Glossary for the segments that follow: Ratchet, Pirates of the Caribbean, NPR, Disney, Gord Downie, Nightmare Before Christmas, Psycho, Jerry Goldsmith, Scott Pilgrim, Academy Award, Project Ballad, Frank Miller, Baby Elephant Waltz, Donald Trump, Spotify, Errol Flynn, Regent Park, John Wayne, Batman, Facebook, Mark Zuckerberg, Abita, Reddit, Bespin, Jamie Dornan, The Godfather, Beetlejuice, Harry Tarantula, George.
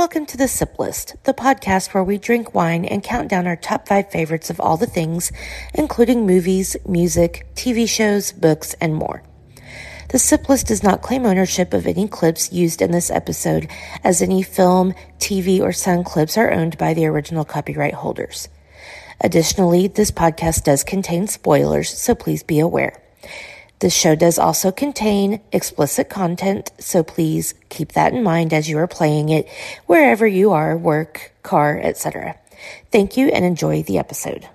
Welcome to The Sip List, the podcast where we drink wine and count down our top 5 favorites of all the things, including movies, music, TV shows, books, and more. The Sip List does not claim ownership of any clips used in this episode, as any film, TV, or sound clips are owned by the original copyright holders. Additionally, this podcast does contain spoilers, so please be aware. This show does also contain explicit content, so please keep that in mind as you are playing it, wherever you are, work, car, etc. Thank you and enjoy the episode.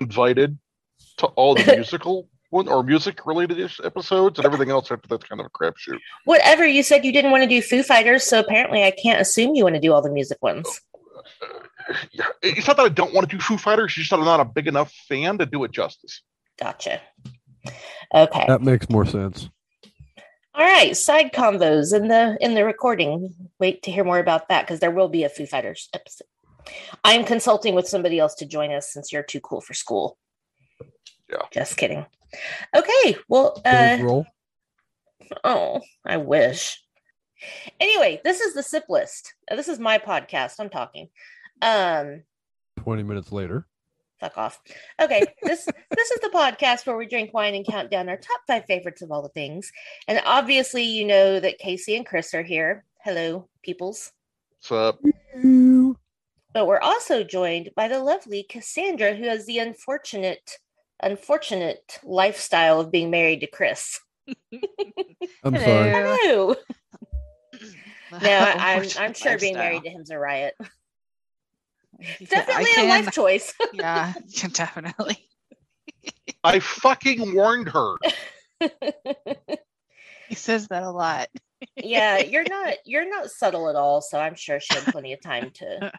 Invited to all the musical one or music related episodes and everything else after that's kind of a crapshoot. Whatever, you said you didn't want to do Foo Fighters, so apparently I can't assume you want to do all the music ones. It's not that I don't want to do Foo Fighters, it's just that I'm not a big enough fan to do it justice. Gotcha. Okay. That makes more sense. All right, side convos in the recording. Wait to hear more about that because there will be a Foo Fighters episode. I'm consulting with somebody else to join us since you're too cool for school. Yeah. Just kidding. Okay. Well, I wish. Anyway, this is The Sip List. This is my podcast. I'm talking. 20 minutes later. Fuck off. Okay. This is the podcast where we drink wine and count down our top 5 favorites of all the things. And obviously, you know that Kasey and Chris are here. Hello, peoples. What's up? Hello. But we're also joined by the lovely Cassandra, who has the unfortunate lifestyle of being married to Chris. I'm sorry. Hello. No, I'm sure being married to him's a riot. Definitely a life choice. Yeah, definitely. I fucking warned her. He says that a lot. Yeah, you're not subtle at all, so I'm sure she had plenty of time to.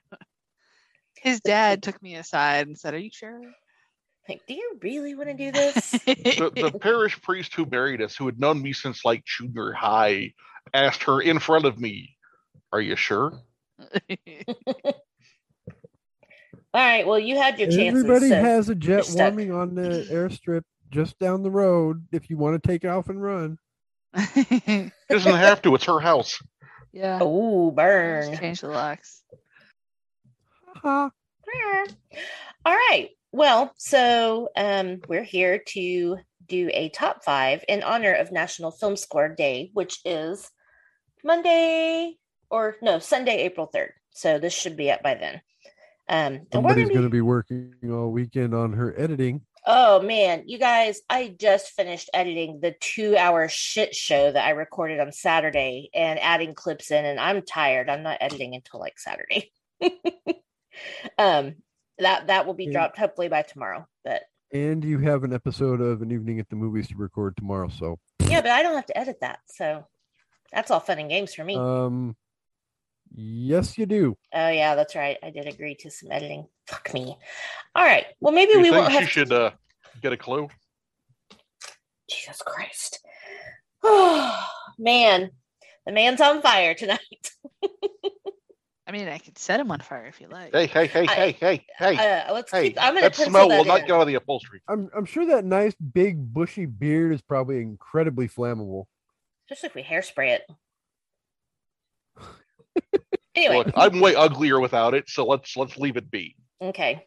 His dad took me aside and said, "Are you sure? Like, do you really want to do this?" The parish priest who married us, who had known me since like junior high, asked her in front of me, "Are you sure?" All right. Well, you had your chances. Everybody has a jet warming on the airstrip just down the road. If you want to take off and run, doesn't have to. It's her house. Yeah. Oh, burn. Just change the locks. All right. Well, so we're here to do a top 5 in honor of National Film Score Day, which is Sunday, April 3rd. So this should be up by then. Somebody's going to be working all weekend on her editing. Oh, man. You guys, I just finished editing the 2-hour shit show that I recorded on Saturday and adding clips in, and I'm tired. I'm not editing until like Saturday. That will be dropped hopefully by tomorrow. But and you have an episode of An Evening at the Movies to record tomorrow, so yeah, but I don't have to edit that, so that's all fun and games for me. Yes, you do. Oh yeah, that's right. I did agree to some editing. Fuck me. All right. Well, maybe we won't have. You should get a clue. Jesus Christ. Oh man, the man's on fire tonight. I mean, I could set him on fire if you like. Hey! That smell will not go out of the upholstery. I'm sure that nice big bushy beard is probably incredibly flammable. Just if we hairspray it. Anyway, look, I'm way uglier without it, so let's leave it be. Okay.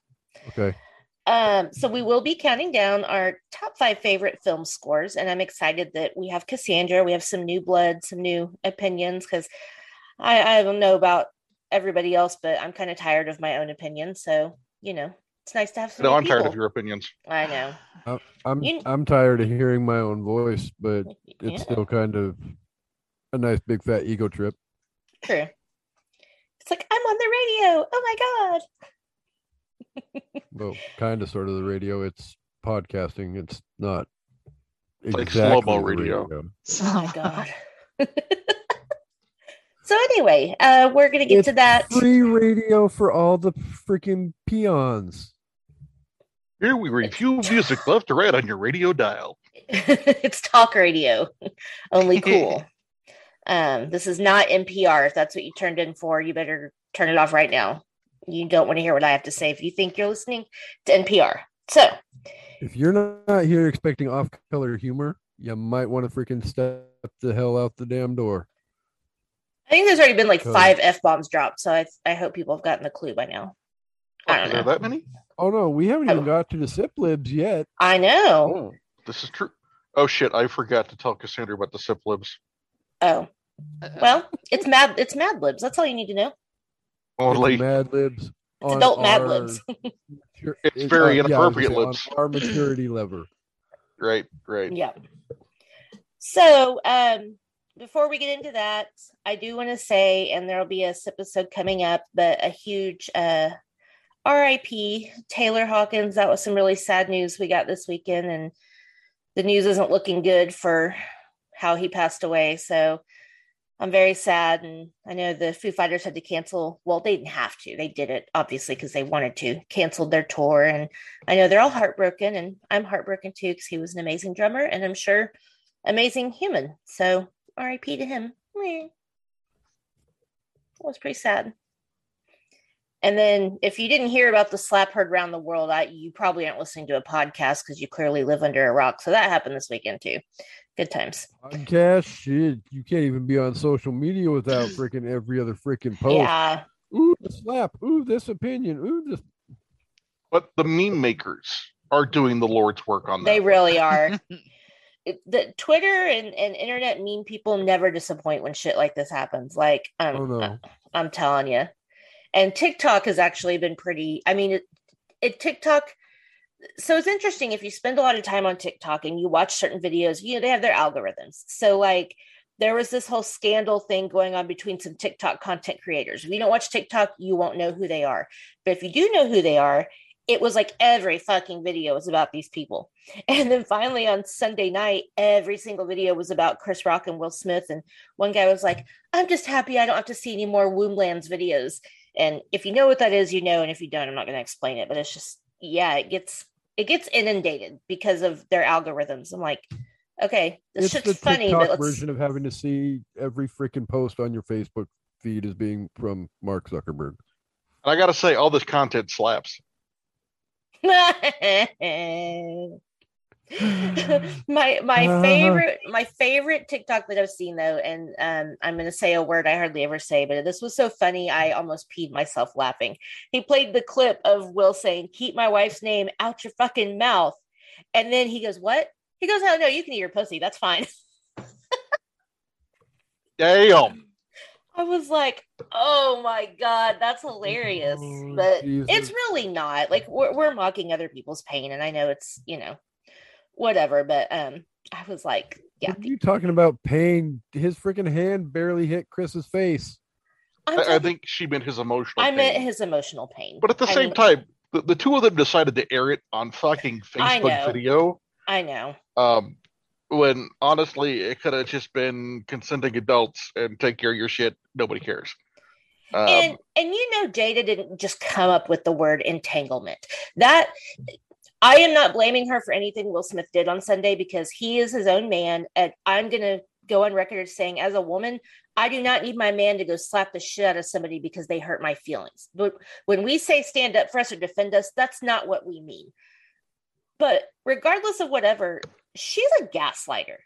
So we will be counting down our top 5 favorite film scores, and I'm excited that we have Cassandra. We have some new blood, some new opinions, because I don't know about everybody else, but I'm kind of tired of my own opinion, so you know it's nice to have some. No, I'm tired of your opinions. I know. I'm tired of hearing my own voice, but it's still kind of a nice big fat ego trip. True. It's like I'm on the radio. Oh my god. Well, kind of, sort of the radio. It's podcasting. It's not exactly like slow-mo radio. Oh my god. So anyway, we're going to get to that. Free radio for all the freaking peons. Here we review music left to right on your radio dial. It's talk radio. Only cool. This is not NPR. If that's what you turned in for, you better turn it off right now. You don't want to hear what I have to say if you think you're listening to NPR. So if you're not here expecting off-color humor, you might want to freaking step the hell out the damn door. I think there's already been like 5 F-bombs dropped, so I hope people have gotten the clue by now. I don't know. That many? Oh, no, we haven't even got to the Sip Libs yet. I know. Oh, this is true. Oh, shit, I forgot to tell Cassandra about the Sip Libs. Oh. Well, it's Mad Libs. That's all you need to know. Only Mad Libs. It's adult Mad Libs. It's very inappropriate Libs. Our maturity level. Right. Yeah. So, before we get into that, I do want to say, and there'll be a episode coming up, but a huge RIP Taylor Hawkins. That was some really sad news we got this weekend, and the news isn't looking good for how he passed away. So I'm very sad. And I know the Foo Fighters had to cancel. Well, they didn't have to. They did it, obviously, because they wanted to. Canceled their tour. And I know they're all heartbroken, and I'm heartbroken too, because he was an amazing drummer and I'm sure amazing human. So RIP to him. It was pretty sad. And then if you didn't hear about the slap heard around the world, you probably aren't listening to a podcast because you clearly live under a rock. So that happened this weekend too. Good times. Podcast shit. You can't even be on social media without freaking every other freaking post. Yeah. Ooh, the slap. Ooh, this opinion. Ooh, this. But the meme makers are doing the Lord's work on that. They really are. The Twitter and internet meme people never disappoint when shit like this happens. Like, I'm telling you. And TikTok has actually been pretty. I mean, TikTok. So it's interesting if you spend a lot of time on TikTok and you watch certain videos. You know, they have their algorithms. So like, there was this whole scandal thing going on between some TikTok content creators. If you don't watch TikTok, you won't know who they are. But if you do know who they are. It was like every fucking video was about these people. And then finally on Sunday night, every single video was about Chris Rock and Will Smith. And one guy was like, I'm just happy I don't have to see any more Womblands videos. And if you know what that is, you know. And if you don't, I'm not going to explain it. But it's just, yeah, it gets inundated because of their algorithms. I'm like, okay, this shit's funny. But let's... version of having to see every freaking post on your Facebook feed is being from Mark Zuckerberg. And I got to say, all this content slaps. my favorite TikTok that I've seen though, and I'm gonna say a word I hardly ever say, but this was so funny I almost peed myself laughing. He played the clip of Will saying, "Keep my wife's name out your fucking mouth," and then he goes, "What?" He goes, "Oh no, you can eat your pussy. That's fine." Damn. I was like, oh my God, that's hilarious. But Jesus. It's really not. Like, we're mocking other people's pain. And I know it's, you know, whatever. But I was like, yeah. What are you talking about pain? His freaking hand barely hit Chris's face. I think she meant his emotional pain. But at the same time, the two of them decided to air it on fucking Facebook video. I know. When honestly, it could have just been consenting adults and take care of your shit. Nobody cares. And you know, Jada didn't just come up with the word entanglement. That I am not blaming her for anything Will Smith did on Sunday, because he is his own man. And I'm going to go on record as saying, as a woman, I do not need my man to go slap the shit out of somebody because they hurt my feelings. But when we say stand up for us or defend us, that's not what we mean. But regardless of whatever, she's a gaslighter.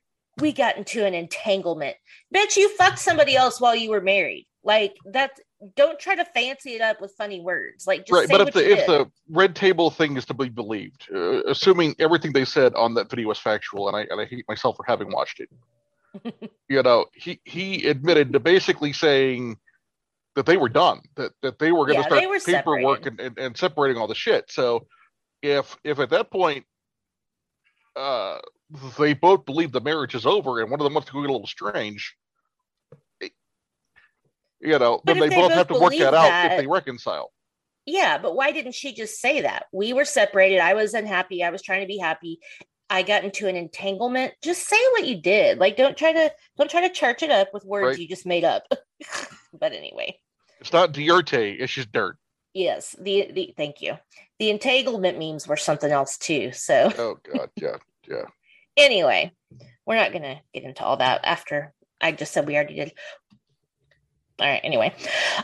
We got into an entanglement. Bitch, you fucked somebody else while you were married. Like, that's, don't try to fancy it up with funny words. Like, just right, say but what if the red table thing is to be believed, assuming everything they said on that video was factual, and I hate myself for having watched it. You know, he admitted to basically saying that they were done, that they were going to start paperwork and separating all the shit. So if at that point they both believe the marriage is over and one of them wants to go get a little strange, you know, but then they both have to work that out if they reconcile. Yeah, but why didn't she just say that? We were separated. I was unhappy. I was trying to be happy. I got into an entanglement. Just say what you did. Like, don't try to church it up with words you just made up. But anyway, it's not dierte. It's just dirt. Yes. The thank you. The entanglement memes were something else too. So. Oh God. Yeah. Yeah. Anyway, we're not gonna get into all that after I just said we already did. All right. Anyway.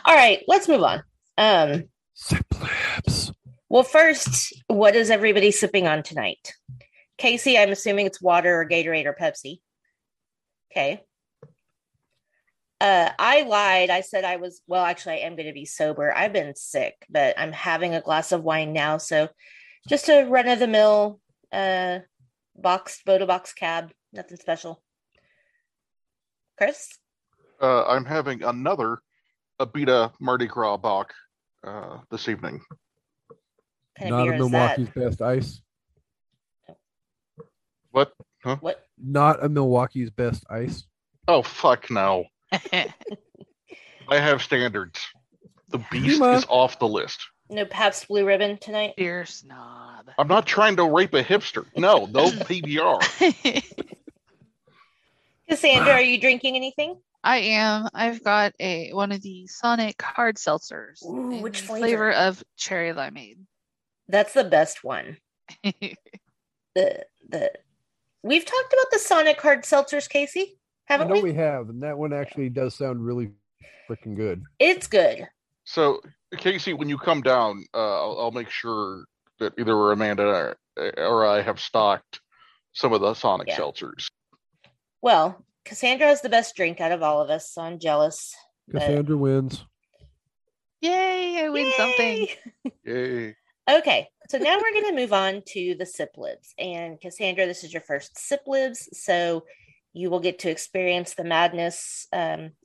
All right. Let's move on. Sip Labs. Well, first, what is everybody sipping on tonight? Kasey, I'm assuming it's water or Gatorade or Pepsi. Okay. I lied. I said I was, well, actually, I am going to be sober. I've been sick, but I'm having a glass of wine now. So just a run-of-the-mill box cab. Nothing special. Chris? I'm having another Abita Mardi Gras Bock this evening. Not a Milwaukee's Best Ice. What? Huh? What? Not a Milwaukee's Best Ice. Oh, fuck no. I have standards. The Beast is off the list. No Pabst Blue Ribbon tonight? Beer snob. I'm not trying to rape a hipster. No PBR. Cassandra, are you drinking anything? I am. I've got one of the Sonic hard seltzers. Ooh, which flavor of cherry limeade? That's the best one. We've talked about the Sonic hard seltzers, Kasey, haven't we? I know we have, and that one actually does sound really freaking good. It's good. So, Kasey, when you come down, I'll make sure that either Amanda or I have stocked some of the Sonic seltzers. Well, Cassandra has the best drink out of all of us, so I'm jealous. Cassandra wins. Yay, I win something. Yay. Okay, so now we're going to move on to the Sip Libs. And Cassandra, this is your first Sip Libs, so you will get to experience the madness.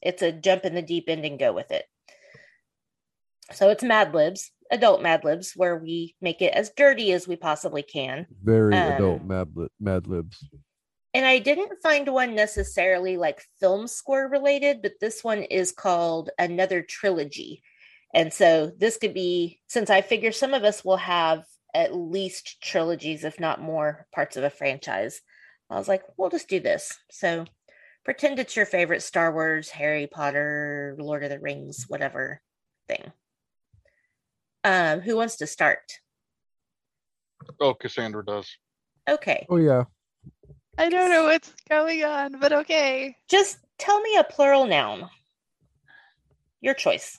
It's a jump in the deep end and go with it. So it's Mad Libs, adult Mad Libs, where we make it as dirty as we possibly can. Very adult Mad Libs. And I didn't find one necessarily like film score related, but this one is called Another Trilogy. And so this could be, since I figure some of us will have at least trilogies, if not more parts of a franchise, I was like, we'll just do this. So pretend it's your favorite Star Wars, Harry Potter, Lord of the Rings, whatever thing. Who wants to start? Oh, Cassandra does. Okay. Oh, yeah. I don't know what's going on, but okay. Just tell me a plural noun. Your choice.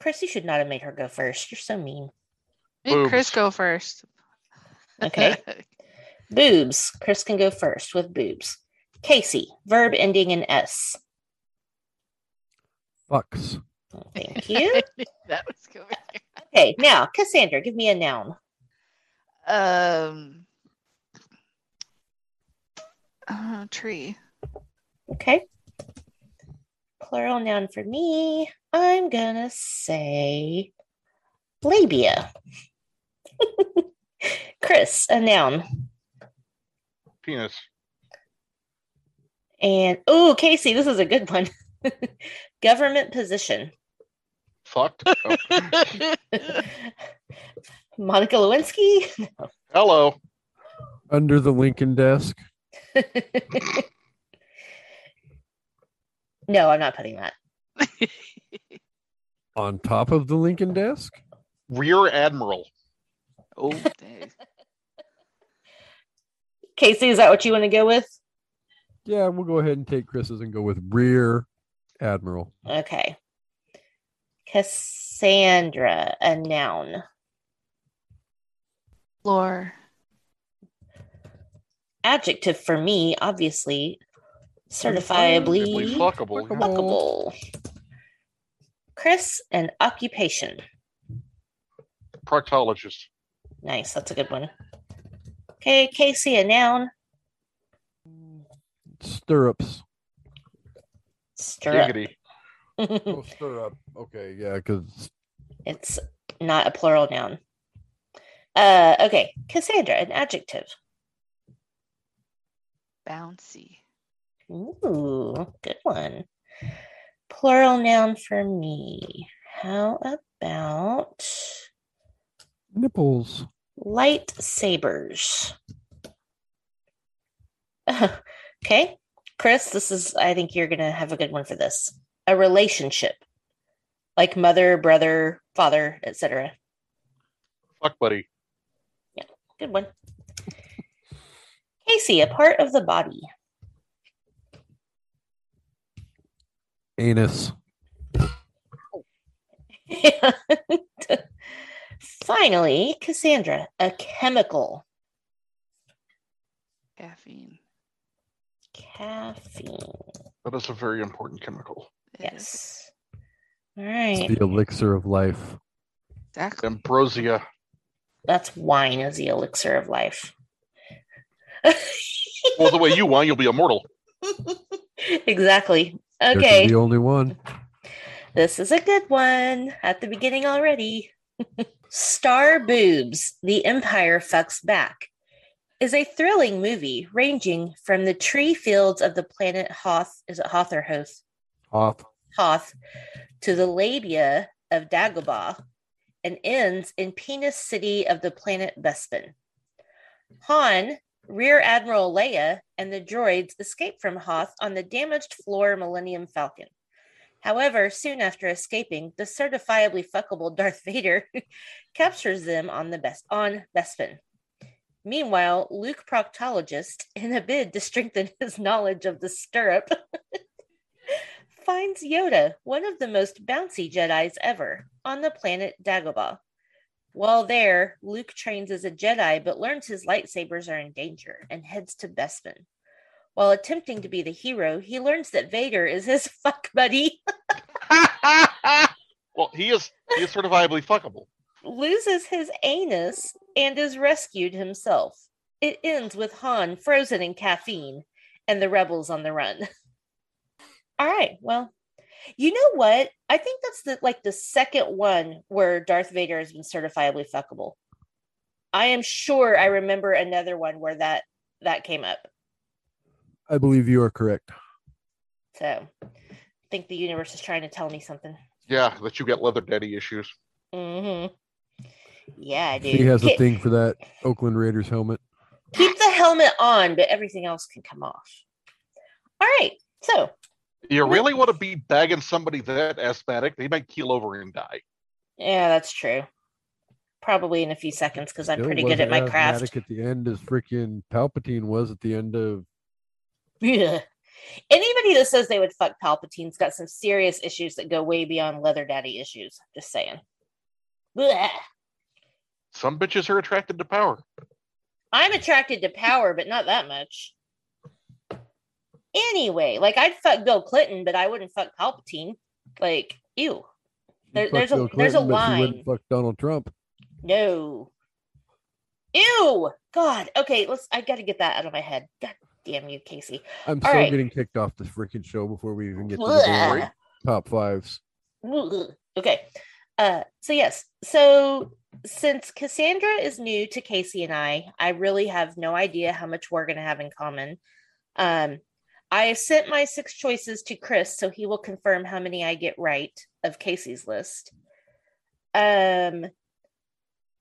Chris, you should not have made her go first. You're so mean. Make Chris go first. Okay. Boobs. Chris can go first with boobs. Kasey, verb ending in S. Fucks. Oh, thank you. That was good. Okay, now Cassandra, give me a noun. Tree. Okay. Plural noun for me. I'm gonna say labia. Chris, a noun. Penis. And Kasey, this is a good one. Government position. fucked up. Monica Lewinsky? No. Hello. Under the Lincoln desk. No, I'm not putting that. On top of the Lincoln desk? Rear Admiral. Oh, dang. Kasey, is that what you want to go with? Yeah, we'll go ahead and take Chris's and go with Rear Admiral. Okay. Cassandra, a noun. Lore. Adjective for me, obviously. Certifiably fuckable. Fuckable. Chris, an occupation. Proctologist. Nice, that's a good one. Okay, Kasey, a noun. Stirrups. Stirrup. Oh, stirrup. Okay, yeah, because it's not a plural noun. Okay, Cassandra, an adjective. Bouncy. Ooh, good one. Plural noun for me. How about nipples? Lightsabers. Okay. Chris, this is, I think you're going to have a good one for this. A relationship. Like mother, brother, father, etc. Fuck buddy. Yeah, good one. Kasey, a part of the body. Anus. Finally, Cassandra, a chemical. Caffeine. Caffeine. That is a very important chemical. Yes. All right. It's the elixir of life. Exactly. Ambrosia. That's wine is the elixir of life. Well, the way you wine, you'll be immortal. Exactly. Okay. The only one. This is a good one. At the beginning already. Star Boobs, The Empire Fucks Back, is a thrilling movie ranging from the tree fields of the planet Hoth, is it Hoth or Hoth? Hoth. Hoth, to the labia of Dagobah, and ends in Penis City of the planet Bespin. Han, Rear Admiral Leia, and the droids escape from Hoth on the damaged floor Millennium Falcon. However, soon after escaping, the certifiably fuckable Darth Vader captures them on Bespin. Meanwhile, Luke Proctologist, in a bid to strengthen his knowledge of the stirrup, finds Yoda, one of the most bouncy Jedis ever, on the planet Dagobah. While there, Luke trains as a Jedi but learns his lightsabers are in danger and heads to Bespin. While attempting to be the hero, he learns that Vader is his fuck buddy. Well, he is certifiably fuckable. Loses his anus and is rescued himself. It ends with Han frozen in caffeine and the rebels on the run. All right, well, you know what? I think that's the second one where Darth Vader has been certifiably fuckable. I am sure I remember another one where that came up. I believe you are correct. So, I think the universe is trying to tell me something. Yeah, that you got leather daddy issues. Mm-hmm. Yeah, I do. He has a thing for that Oakland Raiders helmet. Keep the helmet on, but everything else can come off. All right, so. You really want to be bagging somebody that asthmatic? They might keel over and die. Yeah, that's true. Probably in a few seconds, because I'm pretty good at my craft. Asthmatic at the end as freaking Palpatine was at the end of. Yeah. Anybody that says they would fuck Palpatine's got some serious issues that go way beyond leather daddy issues. Just saying. Blech. Some bitches are attracted to power. I'm attracted to power, but not that much. Anyway, I'd fuck Bill Clinton, but I wouldn't fuck Palpatine. Ew. There's a line. You wouldn't fuck Donald Trump. No. Ew. God. Okay. I got to get that out of my head. God. Damn you, Kasey. I'm still getting kicked off this freaking show before we even get to the top fives. Okay. So, yes. So, since Cassandra is new to Kasey and I really have no idea how much we're going to have in common. I sent my 6 choices to Chris, so he will confirm how many I get right of Casey's list.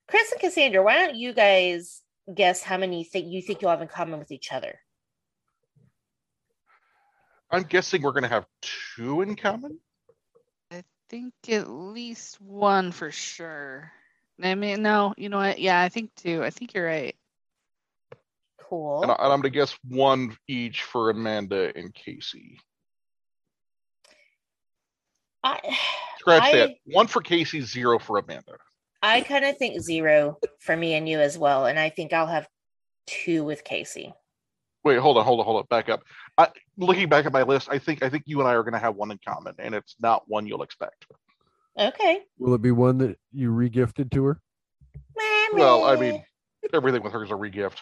Chris and Cassandra, why don't you guys guess how many you think you'll have in common with each other? I'm guessing we're going to have two in common. I think at least one for sure. I mean, no, you know what? Yeah, I think two. I think you're right. Cool. And I'm going to guess one each for Amanda and Kasey. Scratch that. One for Kasey, zero for Amanda. I kind of think zero for me and you as well. And I think I'll have two with Kasey. Wait, hold on. Back up. Looking back at my list, I think you and I are going to have one in common, and it's not one you'll expect. Okay. Will it be one that you regifted to her? Mommy. Well, I mean, everything with her is a regift.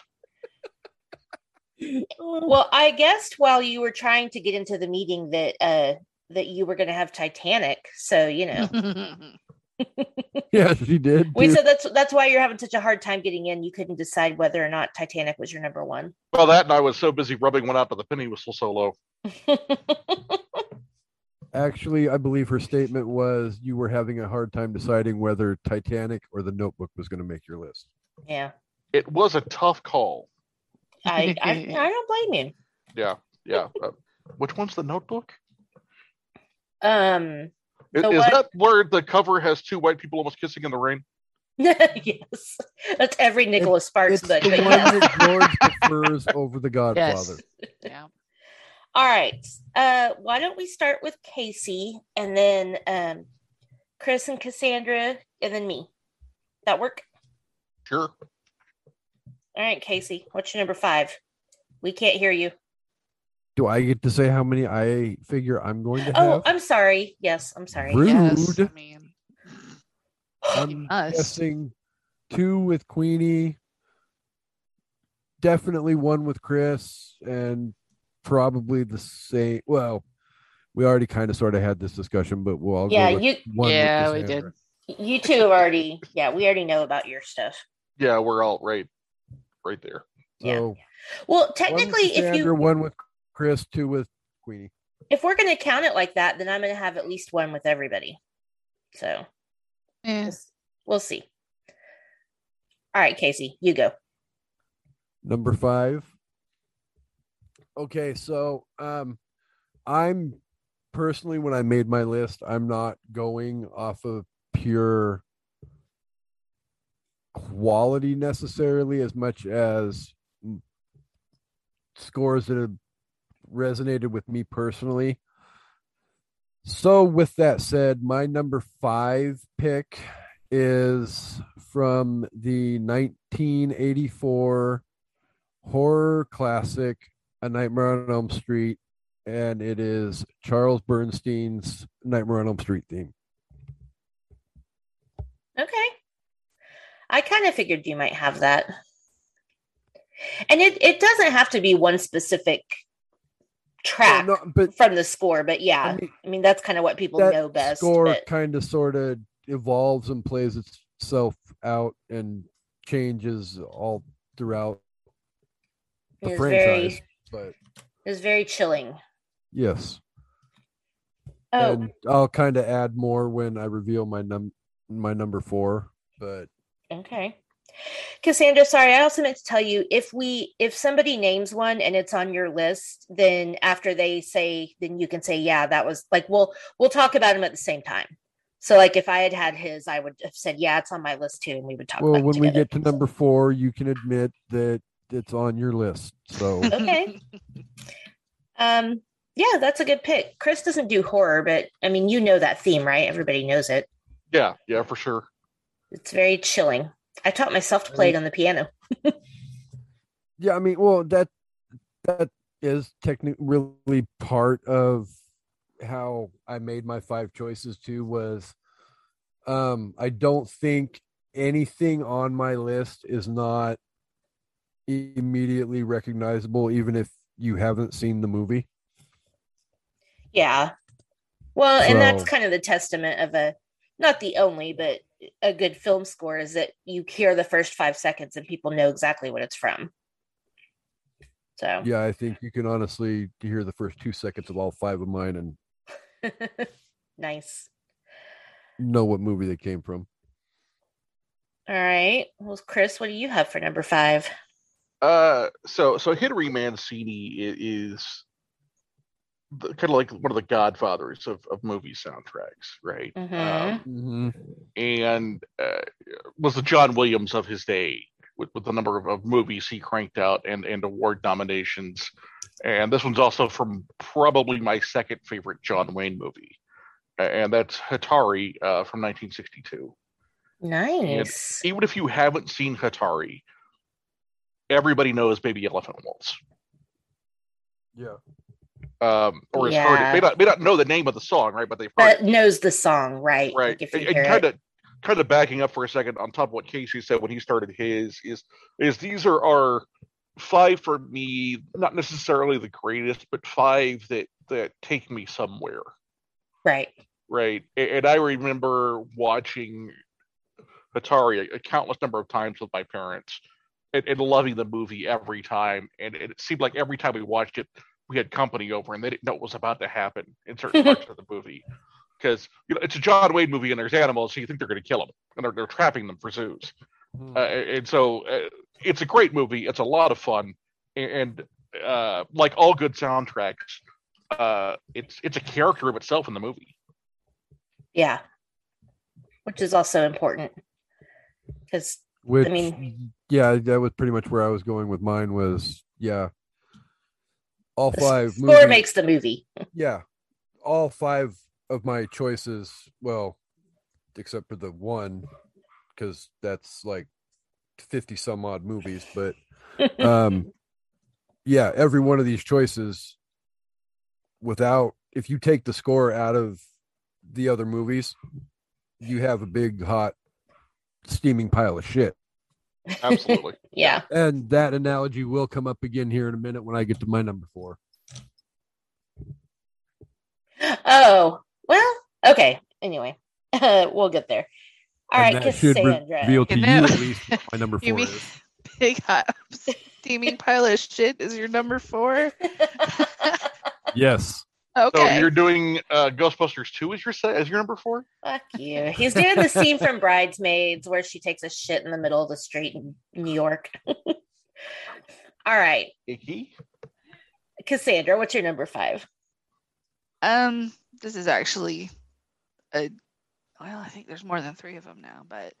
Well, I guessed while you were trying to get into the meeting that you were going to have Titanic, so you know. Yeah, she did. We said that's why you're having such a hard time getting in. You couldn't decide whether or not Titanic was your number one. Well, that and I was so busy rubbing one out to the penny whistle solo. Actually, I believe her statement was you were having a hard time deciding whether Titanic or The Notebook was going to make your list. Yeah, it was a tough call. I don't blame you. Yeah. Which one's The Notebook? Is that where the cover has two white people almost kissing in the rain? Yes, that's every Nicholas Sparks book. The one that George prefers over The Godfather. Yes. Yeah. All right. Why don't we start with Kasey, and then Chris and Cassandra, and then me. That work? Sure. All right, Kasey. What's your number five? We can't hear you. Do I get to say how many I figure I'm going to have? Oh, I'm sorry. Yes, I'm sorry. Rude. Yes, I mean, I'm guessing two with Queenie, definitely one with Chris, and probably the same. Well, we already kind of sort of had this discussion, but we'll all go with one. Yeah, we did. You two have already. Yeah, we already know about your stuff. Yeah, we're all right there. Yeah. So, well, technically, if you one with Chris, two with Queenie. If we're going to count it like that, then I'm going to have at least one with everybody. So we'll see. All right, Kasey, you go. Number five. Okay, so I'm personally, when I made my list, I'm not going off of pure quality necessarily as much as scores that have resonated with me personally. So with that said, my number five pick is from the 1984 horror classic A Nightmare on Elm Street, and it is Charles Bernstein's Nightmare on Elm Street theme. Okay. I kind of figured you might have that. And it doesn't have to be one specific track from the score, but yeah, I mean that's kind of what people know best. Score kind of sort of evolves and plays itself out and changes all throughout the franchise. It was very chilling. Yes. Oh. And I'll kind of add more when I reveal my number four. But okay. Cassandra, sorry, I also meant to tell you, if somebody names one and it's on your list, then after they say, then you can say, yeah, that was like, we'll talk about him at the same time. So like, if I had his, I would have said, yeah, it's on my list too. And we would talk about it together. When we get to number four, you can admit that it's on your list. So, okay. Yeah, that's a good pick. Chris doesn't do horror, but I mean, you know that theme, right? Everybody knows it. Yeah, for sure. It's very chilling. I taught myself to play it on the piano. Yeah, I mean, well, that is technically really part of how I made my five choices too. Was I don't think anything on my list is not immediately recognizable, even if you haven't seen the movie. Yeah, well, and that's kind of the testament of not the only, but a good film score is that you hear the first 5 seconds and people know exactly what it's from. So yeah, I think you can honestly hear the first 2 seconds of all five of mine and nice. Know what movie they came from. All right. Well, Chris, what do you have for number 5? So Hittery Mancini is kind of like one of the godfathers of movie soundtracks, right? And was the John Williams of his day with the number of movies he cranked out and award nominations. And this one's also from probably my second favorite John Wayne movie. And that's Hatari from 1962. Nice. And even if you haven't seen Hatari, everybody knows Baby Elephant Waltz. Yeah. Or has heard it. May not know the name of the song, right? But they've heard it. Knows the song, right? Right. Like and kind of backing up for a second on top of what Kasey said when he started his is these are our 5 for me, not necessarily the greatest, but 5 that take me somewhere. Right. Right. And I remember watching Atari a countless number of times with my parents and loving the movie every time. And it seemed like every time we watched it, we had company over and they didn't know what was about to happen in certain parts of the movie. Because it's a John Wayne movie and there's animals, so you think they're going to kill them. And they're trapping them for zoos. And so it's a great movie. It's a lot of fun. And like all good soundtracks, it's a character of itself in the movie. Yeah. Which is also important. Because, I mean... Yeah, that was pretty much where I was going with mine was, all 5 movies. The score makes the movie. Yeah. All 5 of my choices, well, except for the one, because that's like 50 some odd movies, but every one of these choices if you take the score out of the other movies, you have a big, hot, steaming pile of shit. Absolutely. Yeah. And that analogy will come up again here in a minute when I get to my number 4. Oh, well, okay. Anyway, we'll get there. All and right, Cassandra. Reveal to you at least what my number 4 is. Big hot steaming pile of shit is your number 4? Yes. Okay. So you're doing Ghostbusters 2 as your number 4? Fuck you. He's doing the scene from Bridesmaids where she takes a shit in the middle of the street in New York. All right. Icky. Cassandra, what's your number 5? This is actually I think there's more than 3 of them now, but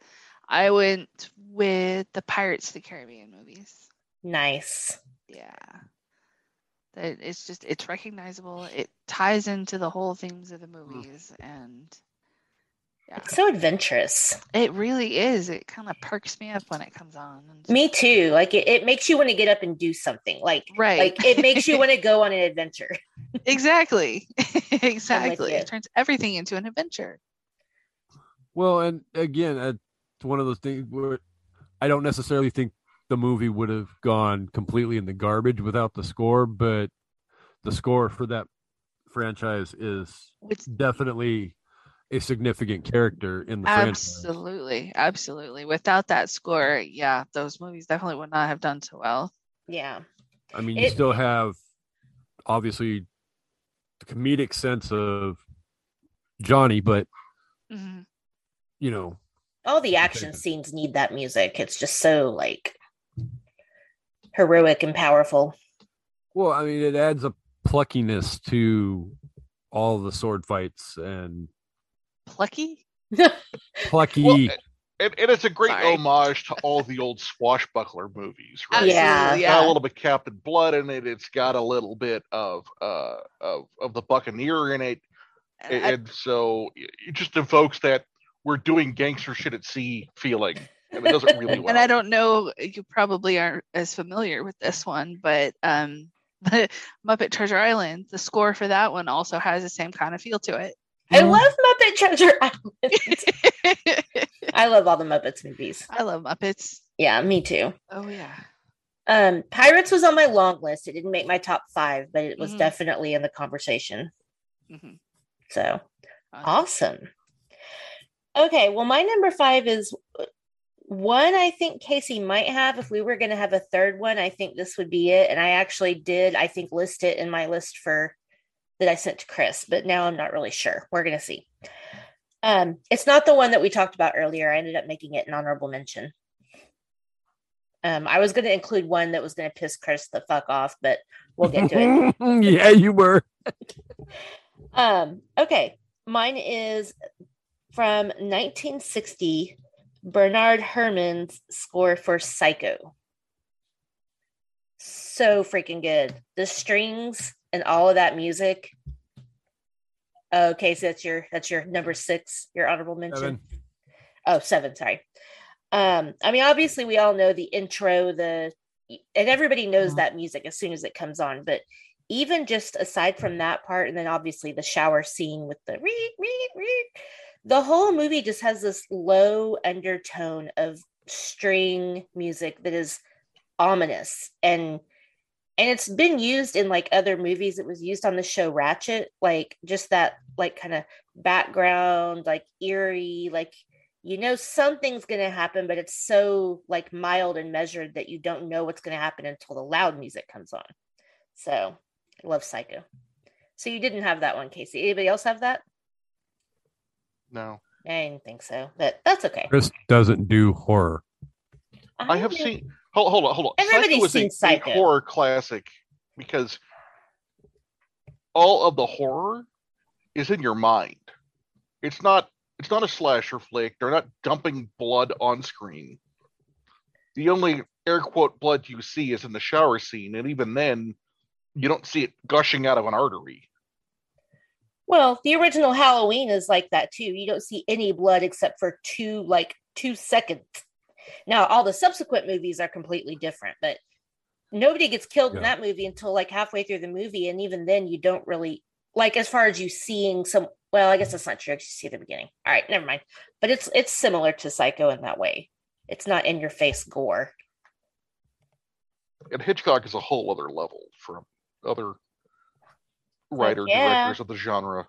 I went with the Pirates of the Caribbean movies. Nice. Yeah. That it's just, it's recognizable. It ties into the whole themes of the movies, and it's so adventurous. It really is. It kind of perks me up when it comes on. Me too. Like it makes you want to get up and do something. Like right. Like it makes you want to go on an adventure. Exactly. Exactly. It turns everything into an adventure. Well, and again, it's one of those things where I don't necessarily think the movie would have gone completely in the garbage without the score, but the score for that franchise is definitely a significant character in the franchise. Absolutely. Without that score, those movies definitely would not have done so well. Yeah. I mean, you still have, obviously, the comedic sense of Johnny, but, you know... All the action scenes need that music. It's just so, heroic and powerful. Well, I mean, it adds a pluckiness to all the sword fights and plucky. Well, and it's a great homage to all the old swashbuckler movies, right? Yeah, it's got a little bit of Captain Blood in it. It's got a little bit of the Buccaneer in it, and so it just evokes that we're doing gangster shit at sea feeling. And it doesn't really work. And I don't know, you probably aren't as familiar with this one, but Muppet Treasure Island, the score for that one also has the same kind of feel to it. I love Muppet Treasure Island. I love all the Muppets movies. I love Muppets. Yeah, me too. Oh, yeah. Pirates was on my long list. It didn't make my top 5, but it was definitely in the conversation. So, awesome. Okay, well, my number 5 is... one I think Kasey might have. If we were going to have a third one, I think this would be it. And I actually did, I think, list it in my list that I sent to Chris, but now I'm not really sure. We're going to see. It's not the one that we talked about earlier. I ended up making it an honorable mention. I was going to include one that was going to piss Chris the fuck off, but we'll get to it. Yeah, you were. Okay. Mine is from 1960, Bernard Herrmann's score for Psycho. So freaking good. The strings and all of that music. Okay, so that's your number 6, your honorable mention. 7. Oh, 7, sorry. I mean, obviously we all know the intro, and everybody knows that music as soon as it comes on, but even just aside from that part, and then obviously the shower scene with the the whole movie just has this low undertone of string music that is ominous, and it's been used in like other movies. It was used on the show Ratchet, like just that like kind of background, like eerie, like, you know, something's going to happen, but it's so like mild and measured that you don't know what's going to happen until the loud music comes on. So I love Psycho. So you didn't have that one, Kasey. Anybody else have that? No. I didn't think so, but that's okay. Chris doesn't do horror. I have seen... Hold on. Everybody's seen Psycho. A horror classic because all of the horror is in your mind. It's not a slasher flick. They're not dumping blood on screen. The only air quote blood you see is in the shower scene, and even then, you don't see it gushing out of an artery. Well, the original Halloween is like that too. You don't see any blood except for 2 seconds. Now, all the subsequent movies are completely different, but nobody gets killed in that movie until like halfway through the movie, and even then, you don't really like as far as you seeing some. Well, I guess that's not true because you see the beginning. All right, never mind. But it's similar to Psycho in that way. It's not in your face gore. And Hitchcock is a whole other level from other writer directors of the genre.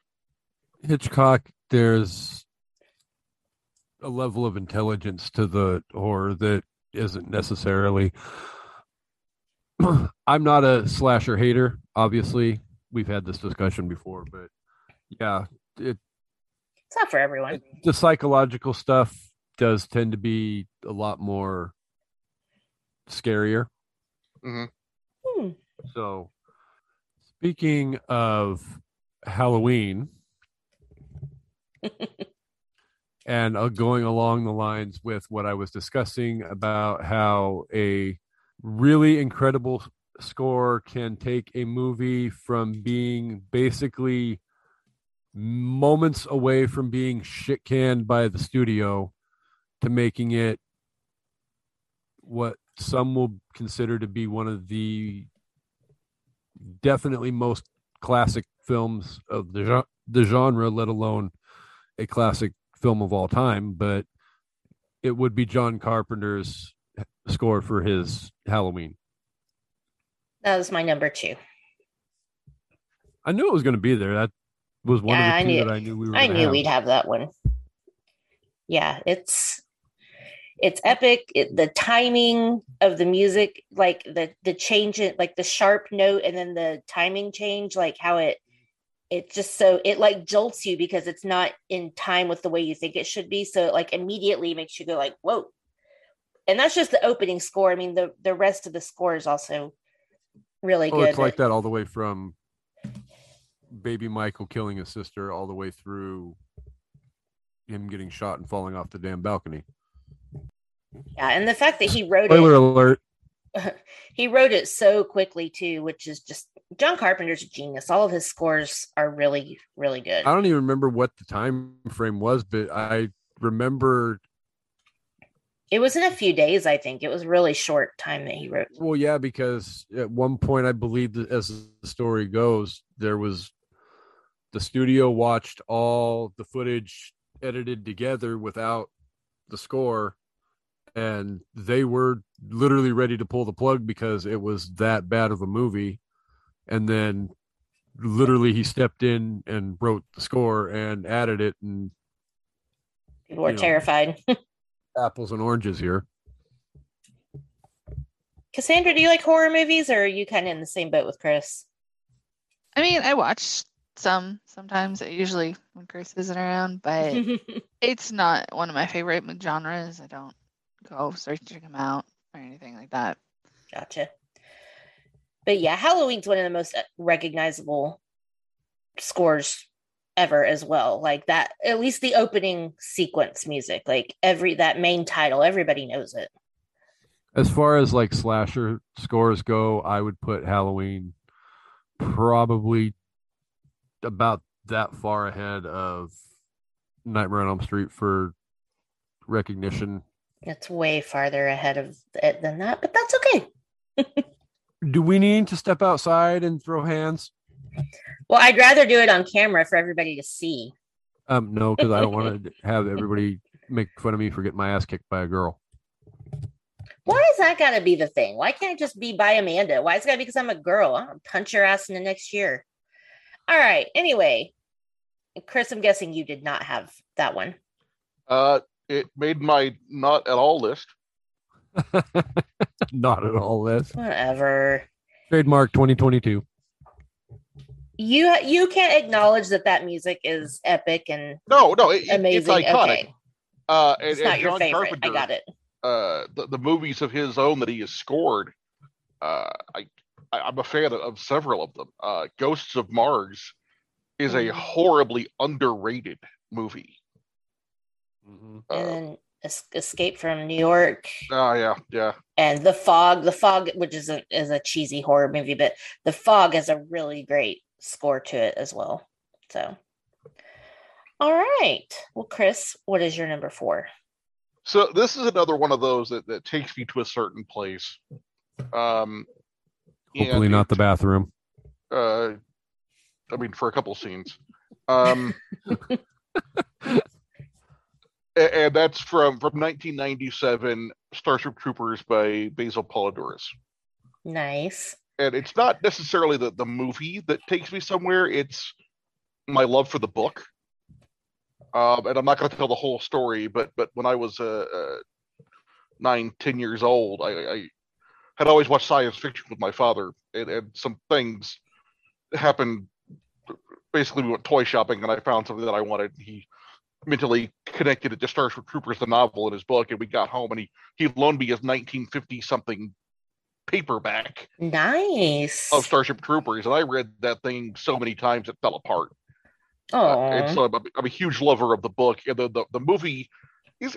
Hitchcock, there's a level of intelligence to the horror that isn't necessarily. I'm not a slasher hater. Obviously, we've had this discussion before, but yeah, it's not for everyone. The psychological stuff does tend to be a lot more scarier. Mm-hmm. So, speaking of Halloween, and going along the lines with what I was discussing about how a really incredible score can take a movie from being basically moments away from being shit canned by the studio to making it what some will consider to be one of the definitely most classic films of the genre, let alone a classic film of all time. But it would be John Carpenter's score for his Halloween. That was my number 2. I knew it was going to be there. That was one of the two that I knew we were. I knew we'd have that one. Yeah, it's epic. The timing of the music, like the change, like the sharp note, and then the timing change, like how it just so it like jolts you because it's not in time with the way you think it should be. So it like immediately makes you go like, whoa! And that's just the opening score. I mean, the rest of the score is also really good. It's like that all the way from baby Michael killing his sister all the way through him getting shot and falling off the damn balcony. Yeah, and the fact that he wrote spoiler alert. He wrote it so quickly too, which is just John Carpenter's a genius. All of his scores are really, really good. I don't even remember what the time frame was, but I remember it was in a few days, I think. It was really short time that he wrote. Well, yeah, because at one point I believe that as the story goes, there was the studio watched all the footage edited together without the score, and they were literally ready to pull the plug because it was that bad of a movie. And then literally he stepped in and wrote the score and added it, and people were terrified. Apples and oranges here. Cassandra, do you like horror movies, or are you kind of in the same boat with Chris? I mean, I watch Sometimes, usually when Chris isn't around, but it's not one of my favorite genres. I don't go searching them out or anything like that. Gotcha. But yeah, Halloween's one of the most recognizable scores ever as well. Like that, at least the opening sequence music, like that main title, everybody knows it. As far as like slasher scores go, I would put Halloween probably about that far ahead of Nightmare on Elm Street for recognition. It's way farther ahead of it than that, but that's okay. Do we need to step outside and throw hands? Well, I'd rather do it on camera for everybody to see. No, because I don't want to have everybody make fun of me for getting my ass kicked by a girl. Why is that got to be the thing? Why can't I just be by Amanda? Why is it got to be because I'm a girl? I'm going to punch your ass in the next year. All right. Anyway, Chris, I'm guessing you did not have that one. It made my not at all list. Not at all list. Whatever. Trademark 2022. You can't acknowledge that music is epic and no, amazing. It's iconic. Okay. It's not your John favorite. Carpenter, I got it. The movies of his own that he has scored. I'm a fan of several of them. Ghosts of Mars is a horribly underrated movie. Mm-hmm. And then Escape from New York. Oh yeah. And The Fog, which is a cheesy horror movie, but The Fog has a really great score to it as well. So, all right. Well, Chris, what is your number 4? So this is another one of those that takes me to a certain place. Hopefully not the bathroom. For a couple scenes. And that's from 1997, Starship Troopers by Basil Polidorus. Nice. And it's not necessarily the movie that takes me somewhere. It's my love for the book. And I'm not going to tell the whole story, but when I was 9, 10 years old, I had always watched science fiction with my father, and some things happened. Basically, we went toy shopping, and I found something that I wanted. He mentally connected it to Starship Troopers, the novel, in his book, and we got home, and he loaned me his 1950-something paperback. Nice. Of Starship Troopers, and I read that thing so many times it fell apart. And so I'm a huge lover of the book, and the movie is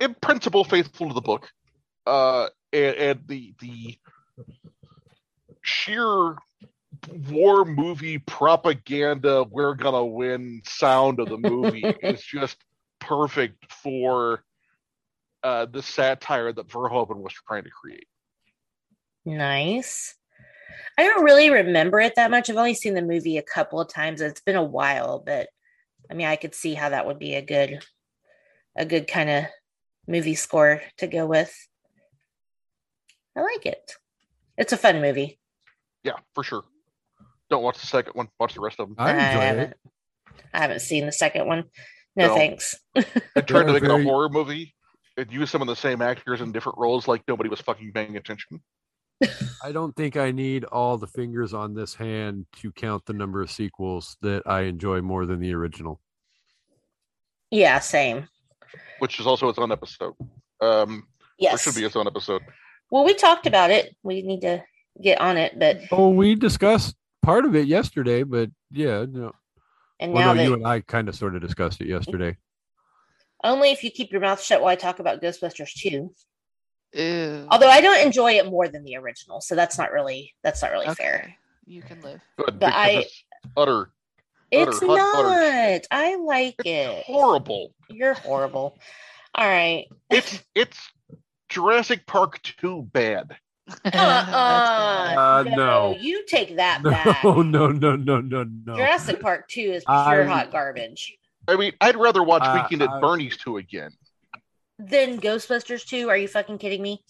in principle faithful to the book. And the sheer war movie propaganda, we're gonna win sound of the movie is just perfect for the satire that Verhoeven was trying to create. Nice. I don't really remember it that much. I've only seen the movie a couple of times. It's been a while, but I mean, I could see how that would be a good kind of movie score to go with. I like it. It's a fun movie. Yeah, for sure. Don't watch the second one. Watch the rest of them. I haven't seen the second one. No, thanks. It turned to make a horror movie. It used some of the same actors in different roles, like nobody was fucking paying attention. I don't think I need all the fingers on this hand to count the number of sequels that I enjoy more than the original. Yeah, same. Which is also its own episode. Yes. Or should be its own episode. Well, we talked about it. We need to get on it, but we discussed part of it yesterday. But yeah, no. And now you and I kind of sort of discussed it yesterday. Only if you keep your mouth shut while I talk about Ghostbusters 2. Ew. Although I don't enjoy it more than the original, so that's not really okay. Fair. You can live, but it's not. Utter. I like it. Horrible. You're horrible. All right. It's Jurassic Park 2 bad. No, you take that back. No. Jurassic Park 2 is pure hot garbage. I mean, I'd rather watch Weekend at Bernie's 2 again. Then Ghostbusters 2? Are you fucking kidding me?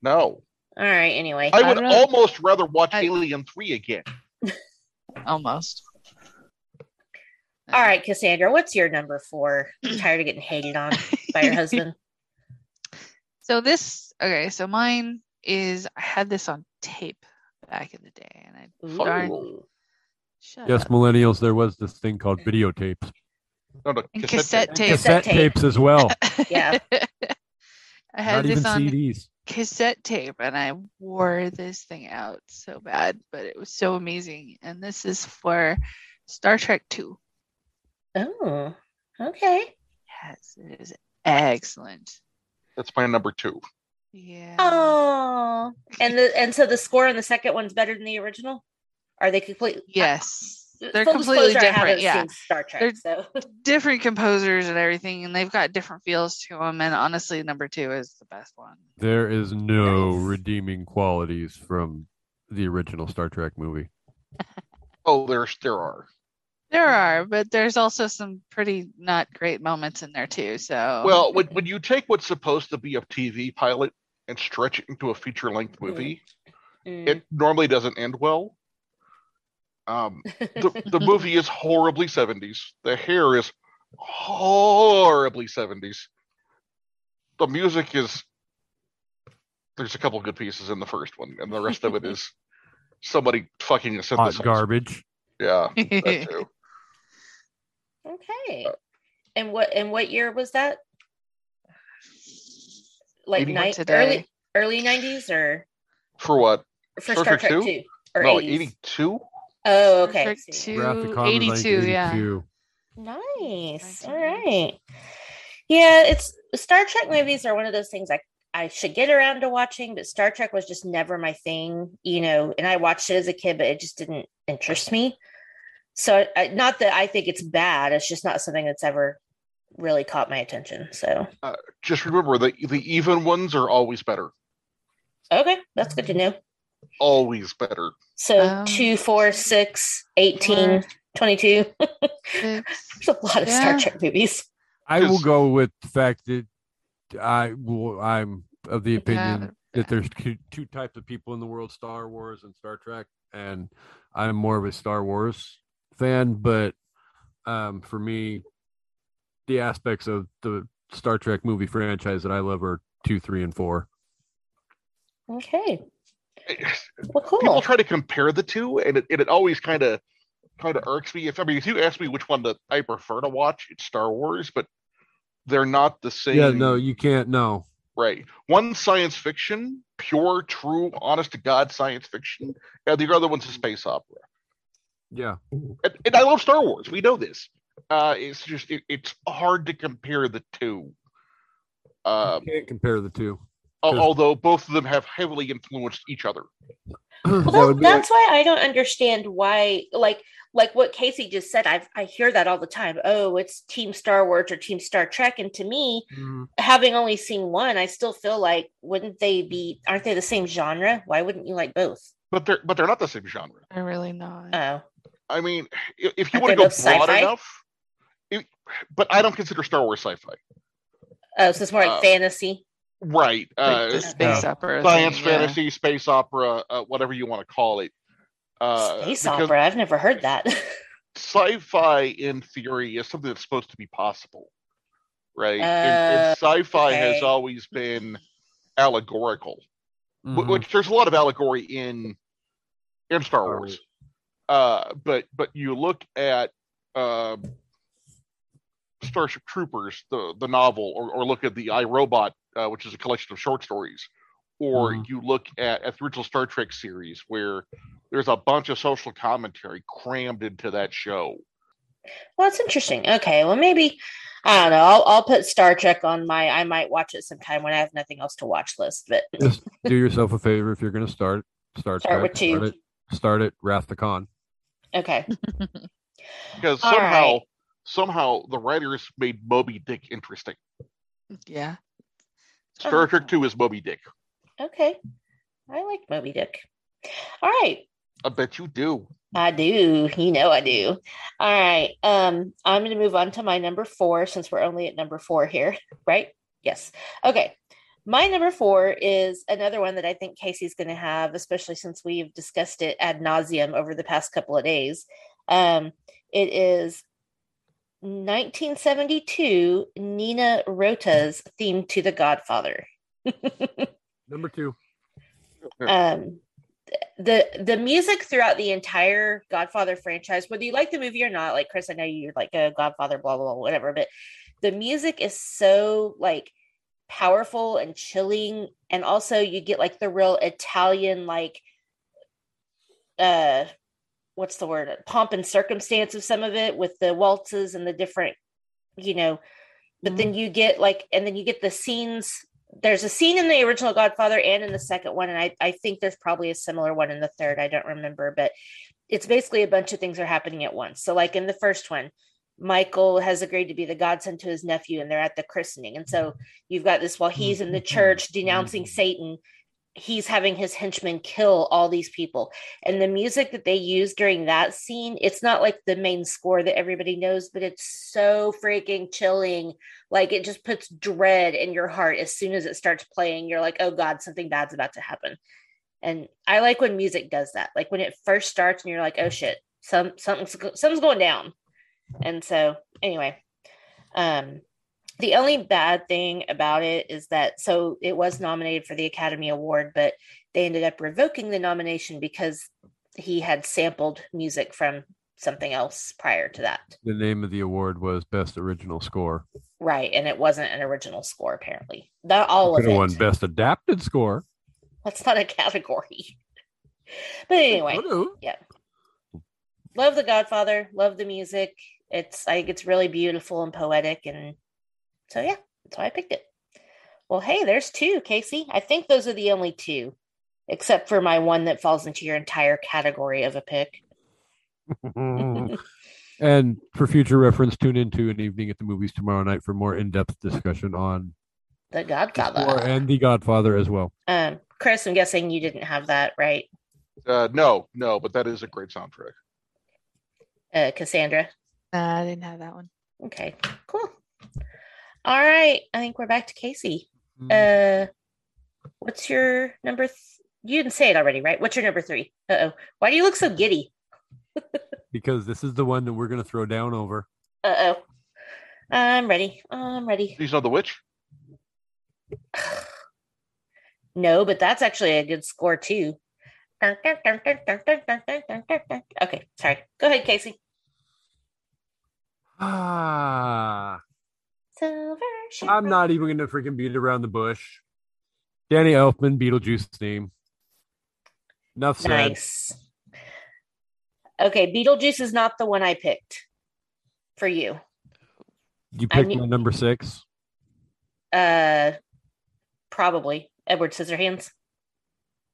No. All right, anyway. I would almost rather watch Alien 3 again. Almost. All right, Cassandra, what's your number 4? I'm tired of getting hated on by your husband. So mine is, I had this on tape back in the day, and I darn Yes, millennials, there was this thing called videotapes. Cassette tapes. Cassette tapes as well. Yeah. I had this on CDs. Cassette tape, and I wore this thing out so bad, but it was so amazing. And this is for Star Trek 2. Oh, okay. Yes, it is excellent. That's my number 2. Yeah. Oh, and so the score on the second one's better than the original? Are they completely? Yes. They're completely different. Yeah. Star Trek, they're different composers and everything, and they've got different feels to them. And honestly, number 2 is the best one. There is no redeeming qualities from the original Star Trek movie. Oh, there are. There are, but there's also some pretty not great moments in there too. So, well, when you take what's supposed to be a TV pilot and stretch it into a feature-length movie, it normally doesn't end well. The movie is horribly 70s. The hair is horribly 70s. The music is... There's a couple good pieces in the first one, and the rest of it is somebody fucking a synthesizer. Hot garbage. Yeah, that too. Okay. And what year was that? Like early 90s or... For what? For Star Trek 2? Or no, 82? Oh, okay. 82, yeah. Nice. All right. Yeah, it's Star Trek movies are one of those things I should get around to watching, but Star Trek was just never my thing, you know, and I watched it as a kid, but it just didn't interest me. So not that I think it's bad, it's just not something that's ever really caught my attention. So just remember that the even ones are always better. Okay, that's good to know. Always better. So 2, 4, 6, 18, 22. There's a lot of Star Trek movies. I will go with the fact that I'm of the opinion that there's two types of people in the world, Star Wars and Star Trek, and I'm more of a Star Wars fan, but for me, the aspects of the Star Trek movie franchise that I love are 2, 3, and 4. Okay. Well, cool. People try to compare the two, and it always kind of irks me. If you ask me which one that I prefer to watch, it's Star Wars, but they're not the same. Yeah, no, you can't. No, right. One science fiction, pure, true, honest to God science fiction, and the other one's a space opera. Yeah, and I love Star Wars. We know this. It's just it's hard to compare the two. You can't compare the two. Although both of them have heavily influenced each other. Well, that's why I don't understand why, like what Kasey just said, I hear that all the time. Oh, it's Team Star Wars or Team Star Trek. And to me, having only seen one, I still feel like, aren't they the same genre? Why wouldn't you like both? But they're not the same genre. They're really not. Oh. I mean, if you want to go broad enough, but I don't consider Star Wars sci-fi. Oh, so it's more like fantasy. Right, like space opera, science fantasy, space opera, whatever you want to call it. Space opera, I've never heard that. Sci-fi, in theory, is something that's supposed to be possible, right? And sci-fi has always been allegorical, which there's a lot of allegory in Star Wars. But you look at Starship Troopers, the novel, or look at the iRobot, which is a collection of short stories, or you look at the original Star Trek series, where there's a bunch of social commentary crammed into that show. Well, it's interesting. Okay, well, maybe I don't know. I'll put Star Trek on my I might watch it sometime when I have nothing else to watch list. But just do yourself a favor if you're going to start with 2. Start it. Wrath the Khan. Okay. Because somehow the writers made Moby Dick interesting. Yeah. Star Trek 2 is Moby Dick. Okay. I like Moby Dick. All right. I bet you do. I do. You know I do. All right. I'm going to move on to my number 4, since we're only at number 4 here, right? Yes. Okay. My number 4 is another one that I think Casey's going to have, especially since we've discussed it ad nauseum over the past couple of days. It is 1972, Nina Rota's theme to The Godfather. Number 2. the music throughout the entire Godfather franchise, whether you like the movie or not, like Chris, I know you're like a Godfather, blah, blah, blah, whatever, but the music is so like powerful and chilling. And also you get like the real Italian, like, what's the word? Pomp and circumstance of some of it with the waltzes and the different, you know, but then you get like, and then you get the scenes. There's a scene in the original Godfather and in the second one. And I think there's probably a similar one in the third. I don't remember, but it's basically a bunch of things are happening at once. So like in the first one, Michael has agreed to be the godson to his nephew and they're at the christening. And so you've got this, while he's in the church denouncing Satan, he's having his henchmen kill all these people. And the music that they use during that scene, it's not like the main score that everybody knows, but it's so freaking chilling. Like it just puts dread in your heart. As soon as it starts playing, you're like, oh God, something bad's about to happen. And I like when music does that. Like when it first starts and you're like, oh shit, something's going down. And so anyway, the only bad thing about it is that, so it was nominated for the Academy Award, but they ended up revoking the nomination because he had sampled music from something else prior to that. The name of the award was Best Original Score. Right. And it wasn't an original score, apparently. Not all of it. Could have won Best Adapted Score. That's not a category. But anyway, yeah. Love The Godfather. Love the music. I think it's really beautiful and poetic, and so yeah, that's why I picked it. Well, hey, there's two, Kasey. I think those are the only two, except for my one that falls into your entire category of a pick. And for future reference, tune into An Evening at the Movies tomorrow night for more in-depth discussion on The Godfather and The Godfather as well. Chris, I'm guessing you didn't have that, right? No, but that is a great soundtrack. Cassandra? I didn't have that one. Okay, cool. All right, I think we're back to Kasey. What's your number? You didn't say it already, right? What's your number three? Uh-oh. Why do you look so giddy? Because this is the one that we're going to throw down over. Uh-oh. I'm ready. He's not the witch? No, but that's actually a good score, too. Okay, sorry. Go ahead, Kasey. I'm not even going to freaking beat around the bush. Danny Elfman, Beetlejuice theme. Enough said. Nice. Okay, Beetlejuice is not the one I picked for you. You picked my number six? Probably. Edward Scissorhands.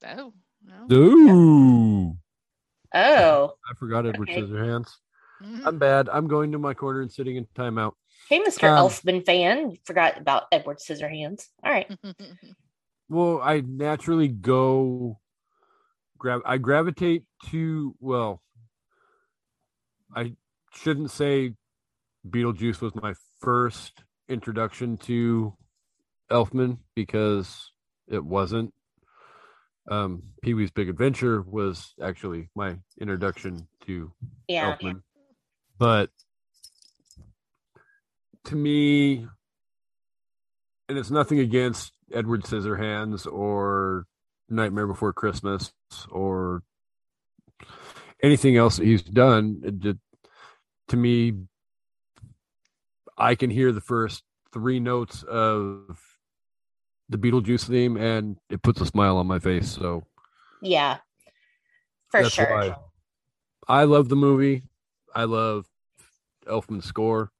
Oh. No. Ooh. Oh. I forgot Edward Scissorhands. Mm-hmm. I'm bad. I'm going to my corner and sitting in timeout. Hey, Mr. Elfman fan. You forgot about Edward Scissorhands. All right. Well, I naturally gravitate to, well, I shouldn't say Beetlejuice was my first introduction to Elfman because it wasn't. Pee-wee's Big Adventure was actually my introduction to Elfman. Yeah. But to me, and it's nothing against Edward Scissorhands or Nightmare Before Christmas or anything else that he's done. To me, I can hear the first three notes of the Beetlejuice theme and it puts a smile on my face. So yeah, for sure. I love the movie. I love Elfman's score.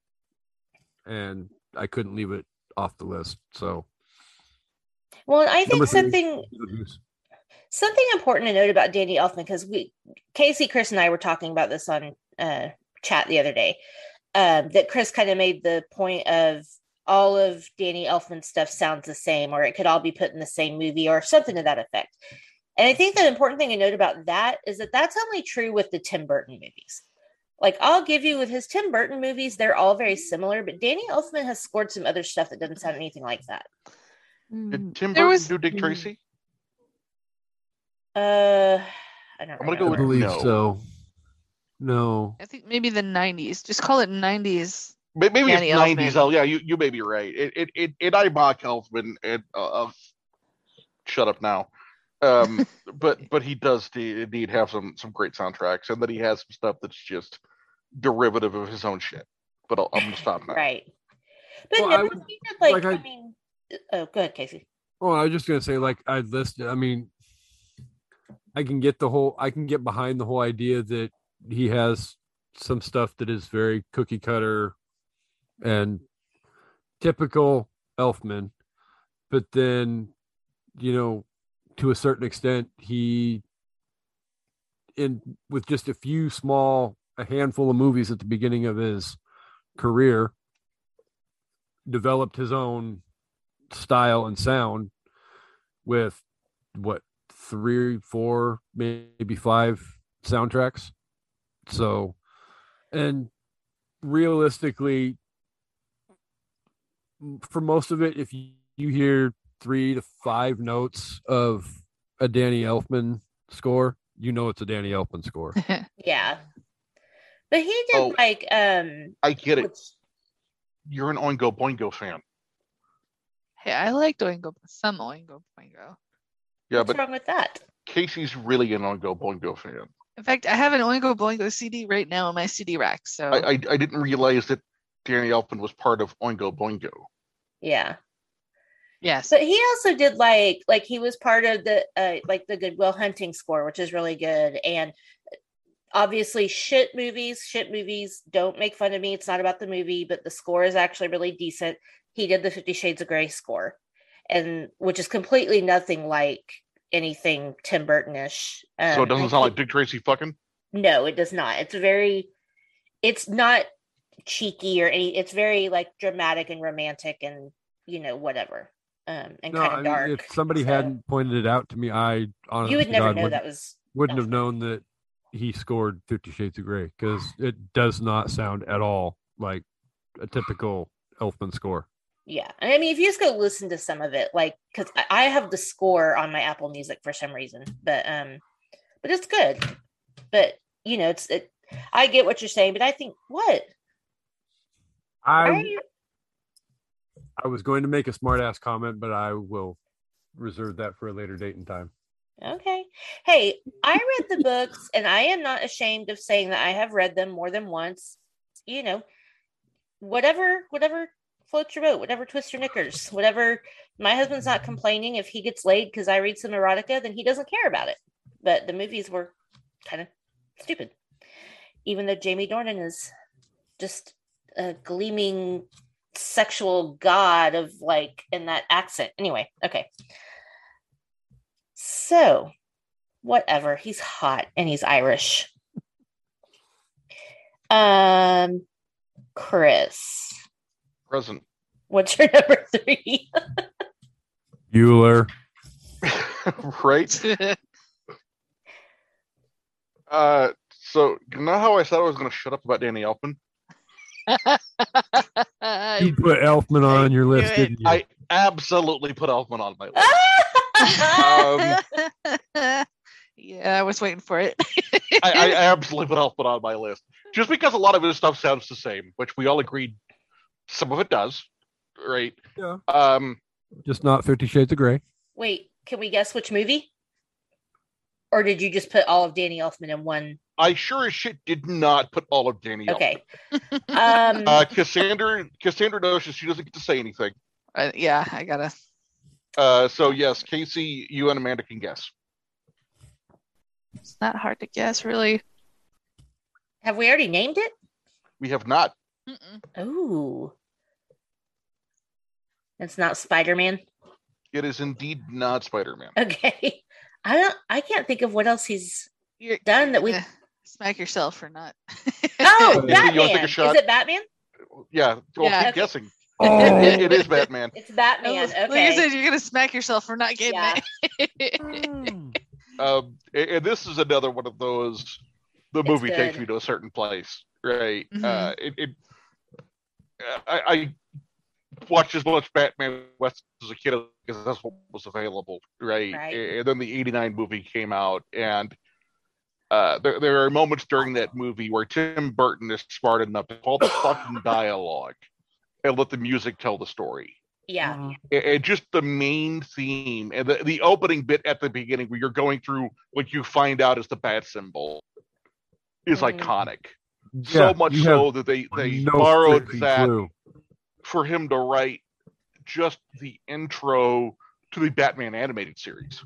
And I couldn't leave it off the list. So, well, I think something important to note about Danny Elfman, because Kasey, Chris, and I were talking about this on chat the other day. That Chris kind of made the point of all of Danny Elfman's stuff sounds the same, or it could all be put in the same movie, or something to that effect. And I think the important thing to note about that is that that's only true with the Tim Burton movies. Like, I'll give you with his Tim Burton movies, they're all very similar, but Danny Elfman has scored some other stuff that doesn't sound anything like that. Did Tim Burton do Dick Tracy? I don't know. I'm going to go with no. So. No. I think maybe the 90s. Just call it 90s. Maybe Danny it's Elfman. 90s. Oh, yeah, you may be right. I mock Elfman. Shut up now. But he does indeed have some great soundtracks, and that he has some stuff that's just derivative of his own shit. But I'm gonna stop now. Right. But well, go ahead, Kasey. Well, I was just gonna say, I can get behind the whole idea that he has some stuff that is very cookie cutter and typical Elfman, but then, to a certain extent, with just a handful of movies at the beginning of his career, developed his own style and sound with 3, 4, maybe 5 soundtracks. So, and realistically, for most of it, if you hear 3 to 5 notes of a Danny Elfman score, it's a Danny Elfman score. Yeah. But he did I get it. You're an Oingo Boingo fan. Hey, I liked some Oingo Boingo. Yeah, what's wrong with that? Casey's really an Oingo Boingo fan. In fact, I have an Oingo Boingo CD right now in my CD rack. So I didn't realize that Danny Elfman was part of Oingo Boingo. Yeah. Yes. But he also did he was part of the Good Will Hunting score, which is really good. And obviously shit movies don't make fun of me. It's not about the movie, but the score is actually really decent. He did the 50 Shades of Grey score, and which is completely nothing like anything Tim Burton-ish. So it doesn't sound like Dick Tracy fucking? No, it does not. It's not cheeky or any. It's very dramatic and romantic and whatever. Dark. If somebody hadn't pointed it out to me, I honestly you would never know that was wouldn't have known that he scored 50 Shades of Grey, because it does not sound at all like a typical Elfman score. Yeah, I mean, if you just go listen to some of it, because I have the score on my Apple Music for some reason, but it's good. But I get what you're saying, but I think what I was going to make a smart ass comment, but I will reserve that for a later date and time. Okay. Hey, I read the books, and I am not ashamed of saying that I have read them more than once. Whatever floats your boat, whatever twists your knickers, whatever. My husband's not complaining if he gets laid because I read some erotica, then he doesn't care about it. But the movies were kind of stupid, even though Jamie Dornan is just a gleaming sexual god of in that accent. Anyway, okay. So, whatever. He's hot and he's Irish. Chris. Present. What's your number 3? Bueller. Right? So, you know how I said I was going to shut up about Danny Elfman? You put Elfman on your list, didn't you? I absolutely put Elfman on my list. Yeah, I was waiting for it. I absolutely put Elfman on my list just because a lot of his stuff sounds the same, which we all agreed some of it does, right? Yeah. Just not 50 Shades of Grey. Wait, can we guess which movie? Or did you just put all of Danny Elfman in one? I sure as shit did not put all of Danny Elfman. Okay. Cassandra knows she doesn't get to say anything. Yeah, I gotta. So yes, Kasey, you and Amanda can guess. It's not hard to guess, really. Have we already named it? We have not. Oh. It's not Spider-Man? It is indeed not Spider-Man. Okay. I can't think of what else you're done that we smack yourself for not. Oh, Batman. Is it Batman? Yeah. Well, yeah, keep guessing. Oh. It is Batman. It's Batman. Okay. Like I said, you're gonna smack yourself for not getting it. And this is another one of those. The movie takes me to a certain place, right? Mm-hmm. I watched as much Batman West as a kid because that's what was available, right? And then the '89 movie came out, and there are moments during that movie where Tim Burton is smart enough to call the fucking dialogue and let the music tell the story. Yeah. And just the main theme and the opening bit at the beginning where you're going through what you find out is the bat symbol is iconic. Yeah, so much so that they borrowed that for him to write just the intro to the Batman animated series.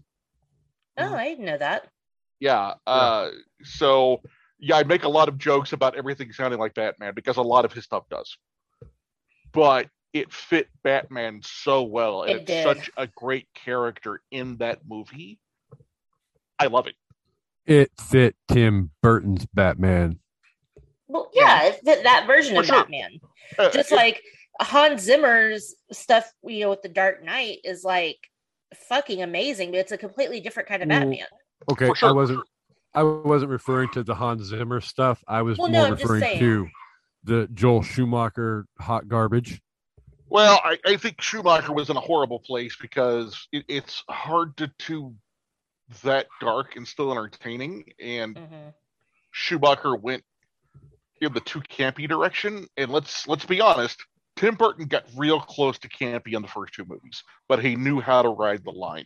Oh, I didn't know that. Yeah. So, yeah, I make a lot of jokes about everything sounding like Batman because a lot of his stuff does. But it fit Batman so well. And it's such a great character in that movie. I love it. It fit Tim Burton's Batman. Well, yeah, it fit that version of Batman. Just like Hans Zimmer's stuff, you know, with The Dark Knight is like fucking amazing, but it's a completely different kind of Batman. Okay, sure. I wasn't referring to the Hans Zimmer stuff. I was referring to the Joel Schumacher hot garbage. Well, I think Schumacher was in a horrible place because it's hard to do that dark and still entertaining. And Schumacher went in the too campy direction. And let's be honest, Tim Burton got real close to campy in the first two movies, but he knew how to ride the line.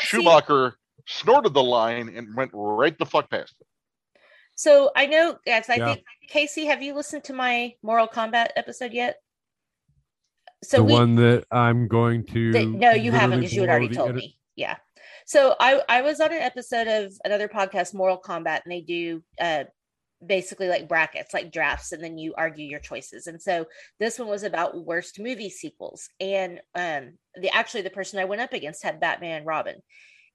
Schumacher snorted the line and went right the fuck past it. So I know, as I think, Kasey, have you listened to my Mortal Kombat episode yet? So one that I'm going to... No, you haven't, because you had already told me. Yeah. So I was on an episode of another podcast, Mortal Kombat, and they do basically like brackets, like drafts, and then you argue your choices. And so this one was about worst movie sequels. And the person I went up against had Batman and Robin.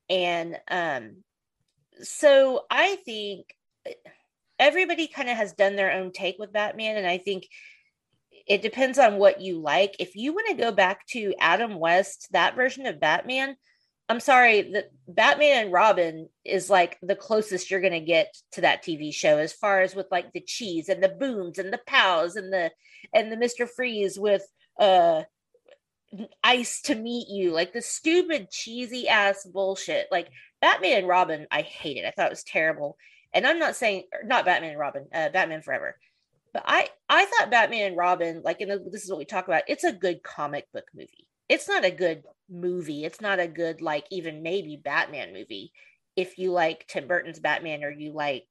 And so I think everybody kind of has done their own take with Batman. And I think it depends on what you like. If you want to go back to Adam West, that version of Batman, I'm sorry, the Batman and Robin is like the closest you're going to get to that TV show as far as with like the cheese and the booms and the pows and the Mr. Freeze with ice to meet you, like the stupid cheesy ass bullshit. Like Batman and Robin, I hated. I thought it was terrible. And I'm not saying not Batman and Robin, Batman Forever. But I thought Batman and Robin, like, and this is what we talk about, it's a good comic book movie. It's not a good movie. It's not a good, like, even maybe Batman movie. If you like Tim Burton's Batman or you like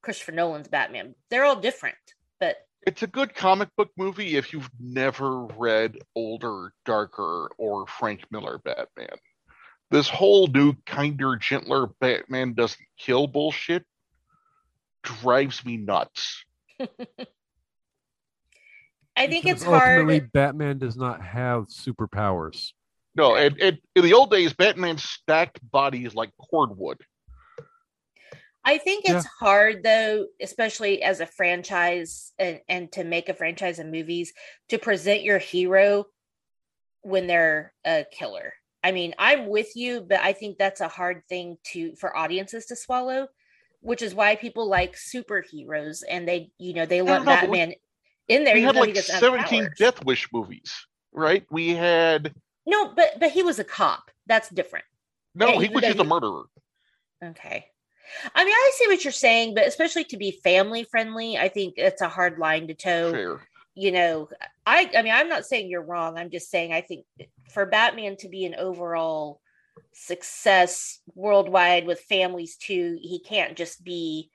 Christopher Nolan's Batman, they're all different. But it's a good comic book movie if you've never read older, darker, or Frank Miller Batman. This whole new, kinder, gentler Batman doesn't kill bullshit drives me nuts. I think it's hard. Ultimately, Batman does not have superpowers. No, and in the old days, Batman stacked bodies like cordwood. I think it's hard, though, especially as a franchise and to make a franchise in movies, to present your hero when they're a killer. I mean, I'm with you, but I think that's a hard thing for audiences to swallow. Which is why people like superheroes, and they lump Batman in there. We had like 17 Death Wish movies, right? We had but he was a cop. That's different. No, he was just a murderer. Okay, I mean, I see what you're saying, but especially to be family friendly, I think it's a hard line to toe. Fair. You know, I mean, I'm not saying you're wrong. I'm just saying I think for Batman to be an overall success worldwide with families too, he can't just be,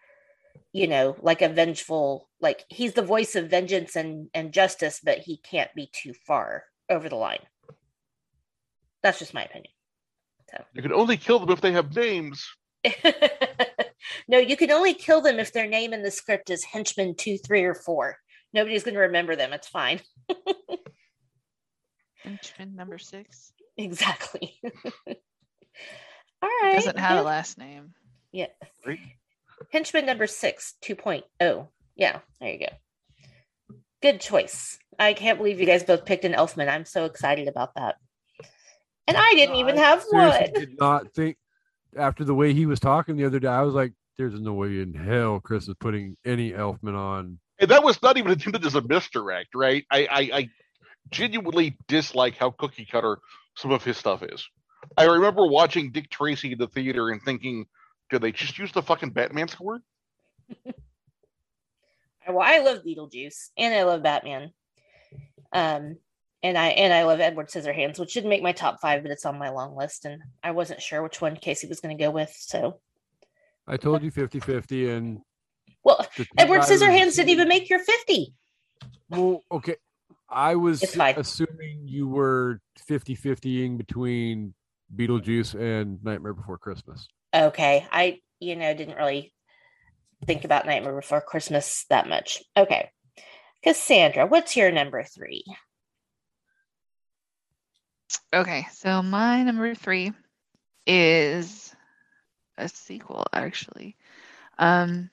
you know, like a vengeful, like he's the voice of vengeance and justice, but he can't be too far over the line. That's just my opinion. So you can only kill them if they have names. No, you can only kill them if their name in the script is henchman 2, 3, or 4. Nobody's going to remember them. It's fine. Henchman number 6. Exactly. All right. Doesn't have a last name. Yeah. Henchman number 6, 2.0. Yeah, there you go. Good choice. I can't believe you guys both picked an Elfman. I'm so excited about that. And I didn't even have one. Did not think after the way he was talking the other day, I was like, there's no way in hell Chris is putting any Elfman on. And that was not even intended as a misdirect, right? I genuinely dislike how cookie cutter some of his stuff is. I remember watching Dick Tracy in the theater and thinking, did they just use the fucking Batman score? Well, I love Beetlejuice and I love Batman. And I love Edward Scissorhands, which didn't make my top five, but it's on my long list. And I wasn't sure which one Kasey was going to go with. So I told you 50-50. And well, Edward Scissorhands didn't even make your 50. Well, okay. I was assuming you were 50-50ing between Beetlejuice and Nightmare Before Christmas. Okay. I, didn't really think about Nightmare Before Christmas that much. Okay. Cassandra, what's your number three? Okay, so my number three is a sequel, actually. The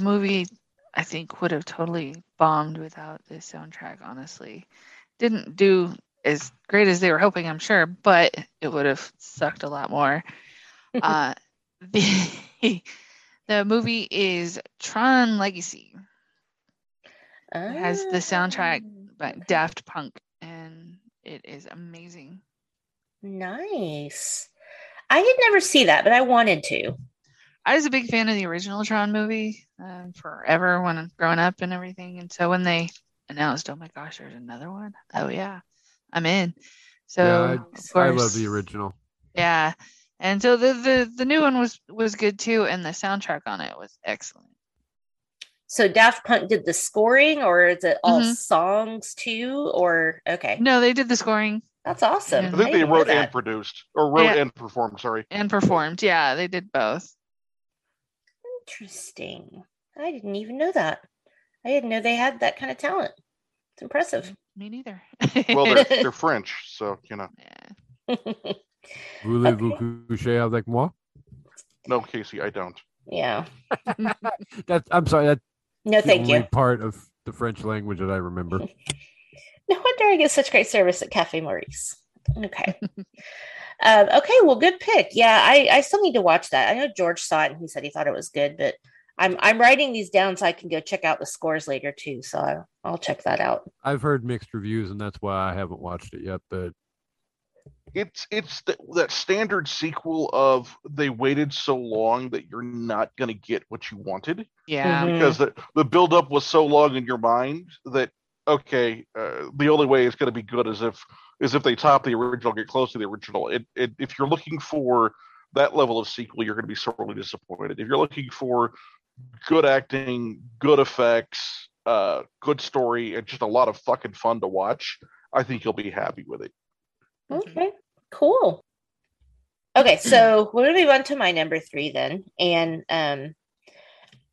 movie, I think, would have totally bombed without the soundtrack, honestly. Didn't do as great as they were hoping, I'm sure, but it would have sucked a lot more. The movie is Tron Legacy. Oh. It has the soundtrack by Daft Punk, and it is amazing. Nice. I did never see that, but I wanted to. I was a big fan of the original Tron movie forever when I'm growing up and everything. And so when they announced, oh my gosh, there's another one. Oh yeah, I'm in. So yeah, I love the original. Yeah. And so the new one was good too. And the soundtrack on it was excellent. So Daft Punk did the scoring, or is it all songs too? Or okay. No, they did the scoring. That's awesome. I think they wrote and produced, or wrote and performed, sorry. And performed. Yeah, they did both. Interesting. I didn't even know that. I didn't know they had that kind of talent. It's impressive. Me neither. Well, they're French, so Yeah. Voulez-vous coucher avec moi? No, Kasey, I don't. Yeah. I'm sorry. No, thank you. That's the only part of the French language that I remember. No wonder I get such great service at Cafe Maurice. Okay. Okay, well, good pick. Yeah, I still need to watch that. I know George saw it and he said he thought it was good, but I'm writing these down so I can go check out the scores later too. So I'll check that out. I've heard mixed reviews, and that's why I haven't watched it yet. But it's that standard sequel of they waited so long that you're not going to get what you wanted. Yeah, because the buildup was so long in your mind that the only way it's going to be good is if they top the original, get close to the original. If you're looking for that level of sequel, you're going to be sorely disappointed. If you're looking for good acting, good effects, good story, and just a lot of fucking fun to watch, I think you'll be happy with it. Okay, cool. Okay, so we're going to move on to my number three then. And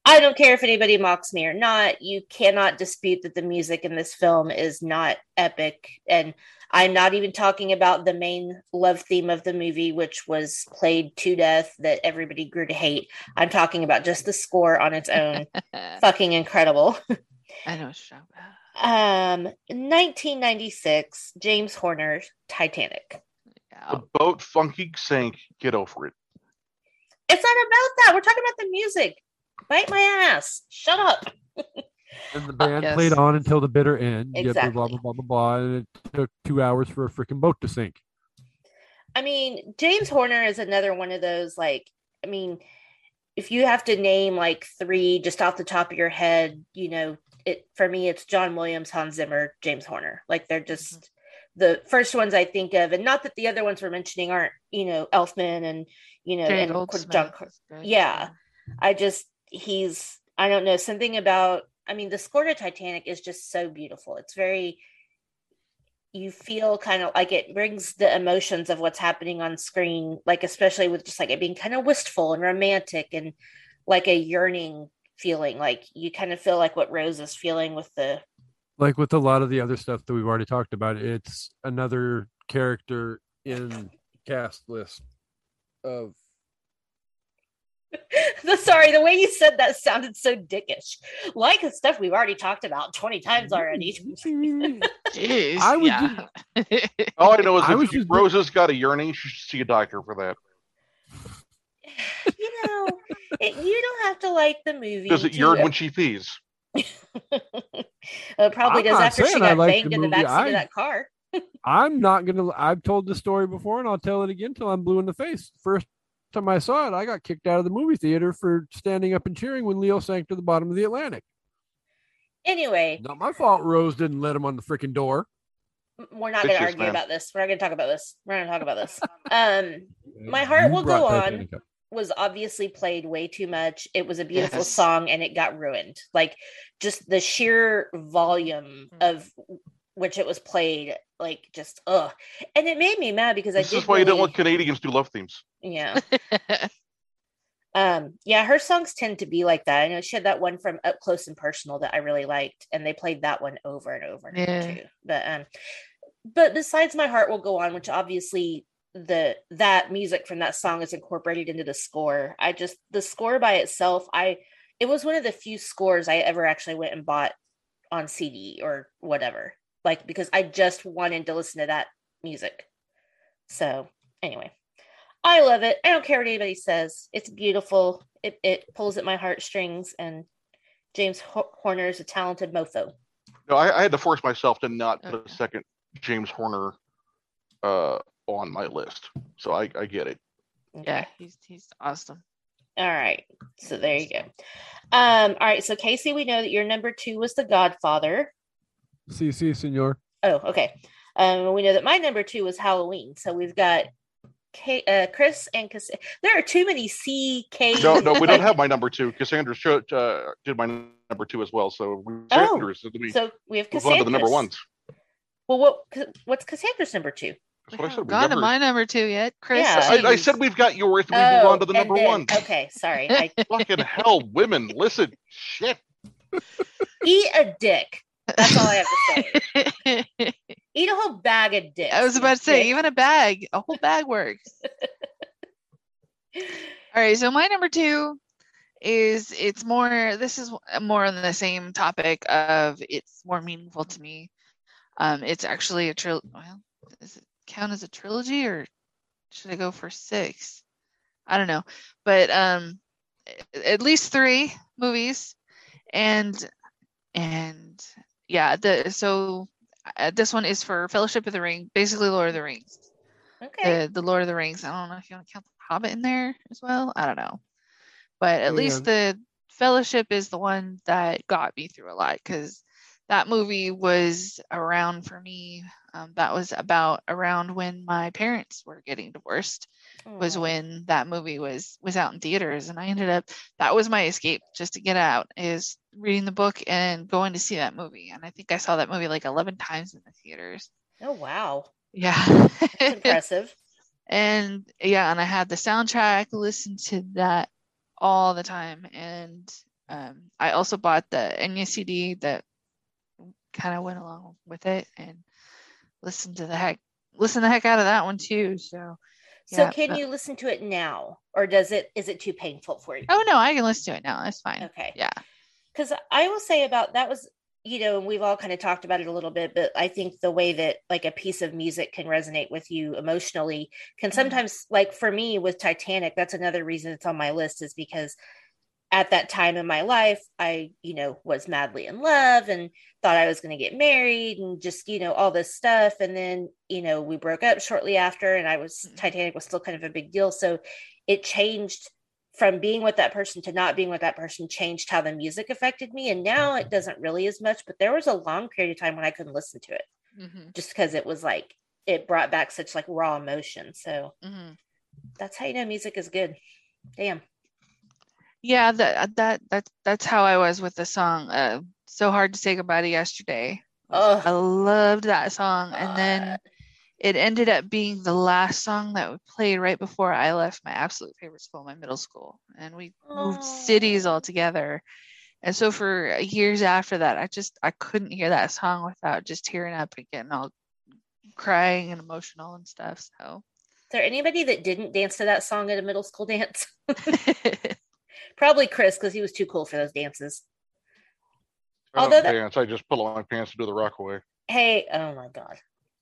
I don't care if anybody mocks me or not. You cannot dispute that the music in this film is not epic. And I'm not even talking about the main love theme of the movie, which was played to death that everybody grew to hate. I'm talking about just the score on its own. Fucking incredible. I know. 1996, James Horner's Titanic. The boat funky sank. Get over it. It's not about that. We're talking about the music. Bite my ass. Shut up. And the band played on until the bitter end. Exactly. Blah, blah, blah, blah, blah. And it took 2 hours for a freaking boat to sink. I mean, James Horner is another one of those, if you have to name three just off the top of your head, for me, it's John Williams, Hans Zimmer, James Horner. They're just the first ones I think of, and not that the other ones we're mentioning aren't, Elfman and John. Yeah, I don't know, something about. I mean, the score to Titanic is just so beautiful. It's very. You feel kind of like it brings the emotions of what's happening on screen, especially with just it being kind of wistful and romantic and a yearning feeling. You kind of feel what Rose is feeling with the with a lot of the other stuff that we've already talked about. It's another character in cast list of sorry, the way you said that sounded so dickish, the stuff we've already talked about 20 times already. Jeez, I would all I know is if Rose's got a yearning, she should see a doctor for that. You don't have to like the movie. Does it yearn when she pees? It probably does after she got banged in the backseat of that car. I'm not going to... I've told this story before, and I'll tell it again till I'm blue in the face. First time I saw it, I got kicked out of the movie theater for standing up and cheering when Leo sank to the bottom of the Atlantic. Anyway. Not my fault Rose didn't let him on the freaking door. We're not going to argue about this. We're not going to talk about this. We're going to talk about this. My Heart Will Go On was obviously played way too much. It was a beautiful song and it got ruined. Like just the sheer volume of which it was played, like just, ugh. And it made me mad because this is why you don't let Canadians do love themes. Yeah. Yeah, her songs tend to be like that. I know she had that one from Up Close and Personal that I really liked, and they played that one over and over and over too. But besides My Heart Will Go On, which obviously that music from that song is incorporated into the score. The score by itself, it was one of the few scores I ever actually went and bought on CD or whatever, like because I just wanted to listen to that music. So anyway. I love it. I don't care what anybody says. It's beautiful. It pulls at my heartstrings, and James Horner is a talented mofo. No, I had to force myself to not put a second James Horner on my list, so I get it. Okay. Yeah, he's awesome. All right, so there you go. All right, so Kasey, we know that your number 2 was The Godfather. Si, senor. Oh, okay. We know that my number 2 was Halloween, so we've got Chris and Cassandra. There are too many CK. No, we don't have my number 2. Cassandra did my number 2 as well. So we have Cassandra. The number ones. Well, what's Cassandra's number 2? That's what I said. Gone to my number 2 yet, Chris? Yeah. I said we've got yours. We move on to the number 1. Okay, sorry. Fucking hell, women, listen, shit. Eat a dick. That's all I have to say. Eat a whole bag of dicks. I was about to say, even a whole bag works. All right, so my number 2 is this is more on the same topic of it's more meaningful to me. It's actually a trilogy. Well, does it count as a trilogy or should I go for 6? I don't know, but at least 3 movies, and yeah, this one is for Fellowship of the Ring, basically Lord of the Rings. Okay. The Lord of the Rings. I don't know if you want to count The Hobbit in there as well. I don't know. But at least the Fellowship is the one that got me through a lot because that movie was around for me. That was around when my parents were getting divorced, was when that movie was out in theaters. And I that was my escape just to get out, is reading the book and going to see that movie. And I think I saw that movie like 11 times in the theaters. Oh, wow. Yeah. That's impressive. And yeah, and I had the soundtrack, listened to that all the time. And I also bought the Enya CD that kind of went along with it and listened the heck out of that one too. So can you listen to it now, or is it too painful for you? Oh no, I can listen to it now. That's fine. Okay. Yeah. Because I will say about that was, you know, we've all kind of talked about it a little bit, but I think the way that like a piece of music can resonate with you emotionally can sometimes, like for me with Titanic, that's another reason it's on my list, is because at that time in my life, I, you know, was madly in love and thought I was going to get married and just, you know, all this stuff. And then, you know, we broke up shortly after, and Titanic was still kind of a big deal. So it changed from being with that person to not being with that person, changed how the music affected me. And now it doesn't really as much, but there was a long period of time when I couldn't listen to it just because it was like, it brought back such like raw emotion. So that's how you know music is good. Damn. Yeah, that's how I was with the song. So Hard to Say Goodbye to Yesterday. Ugh. I loved that song. God. And then it ended up being the last song that we played right before I left my absolute favorite school, my middle school. And we moved cities all together. And so for years after that, I couldn't hear that song without just tearing up and getting all crying and emotional and stuff. So, is there anybody that didn't dance to that song at a middle school dance? Probably Chris, because he was too cool for those dances. I just put on my pants to do the Rockaway. Hey, oh my God.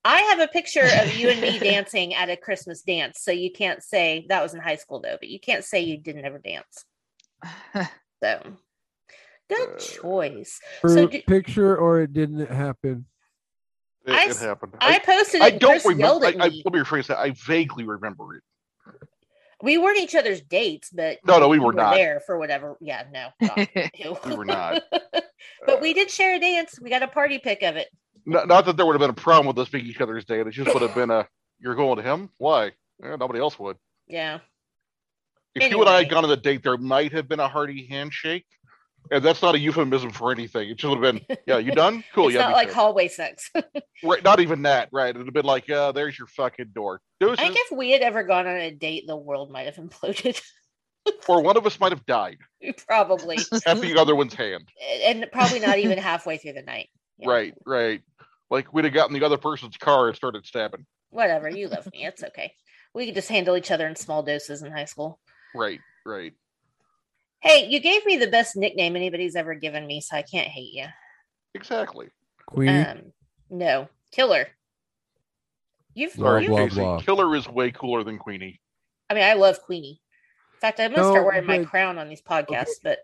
I have a picture of you and me dancing at a Christmas dance, so you can't say, that was in high school though, but you can't say you didn't ever dance. So, good choice. Picture or it didn't happen? It happened. I posted it. I don't remember. Let me rephrase that. I vaguely remember it. We weren't each other's dates, but no, we were not there for whatever. Yeah, no, God, we were not. But we did share a dance. We got a party pic of it. Not that there would have been a problem with us being each other's date. It just would have been a, you're going to him? Why? Yeah, nobody else would. Yeah. If you and I had gone on a date, there might have been a hearty handshake. And that's not a euphemism for anything. It just would have been, yeah, you done? Cool. It's not like hallway sex. Right, not even that, right? It would have been like, there's your fucking door. Deuces. I think if we had ever gone on a date, the world might have imploded. Or one of us might have died. Probably. At the other one's hand. And probably not even halfway through the night. Yeah. Right. Like we'd have gotten the other person's car and started stabbing. Whatever, you love me. It's okay. We could just handle each other in small doses in high school. Right. Hey, you gave me the best nickname anybody's ever given me, so I can't hate you. Exactly. Queen? No. Killer. Sorry, Killer is way cooler than Queenie. I mean, I love Queenie. In fact, I'm going to start wearing my crown on these podcasts, But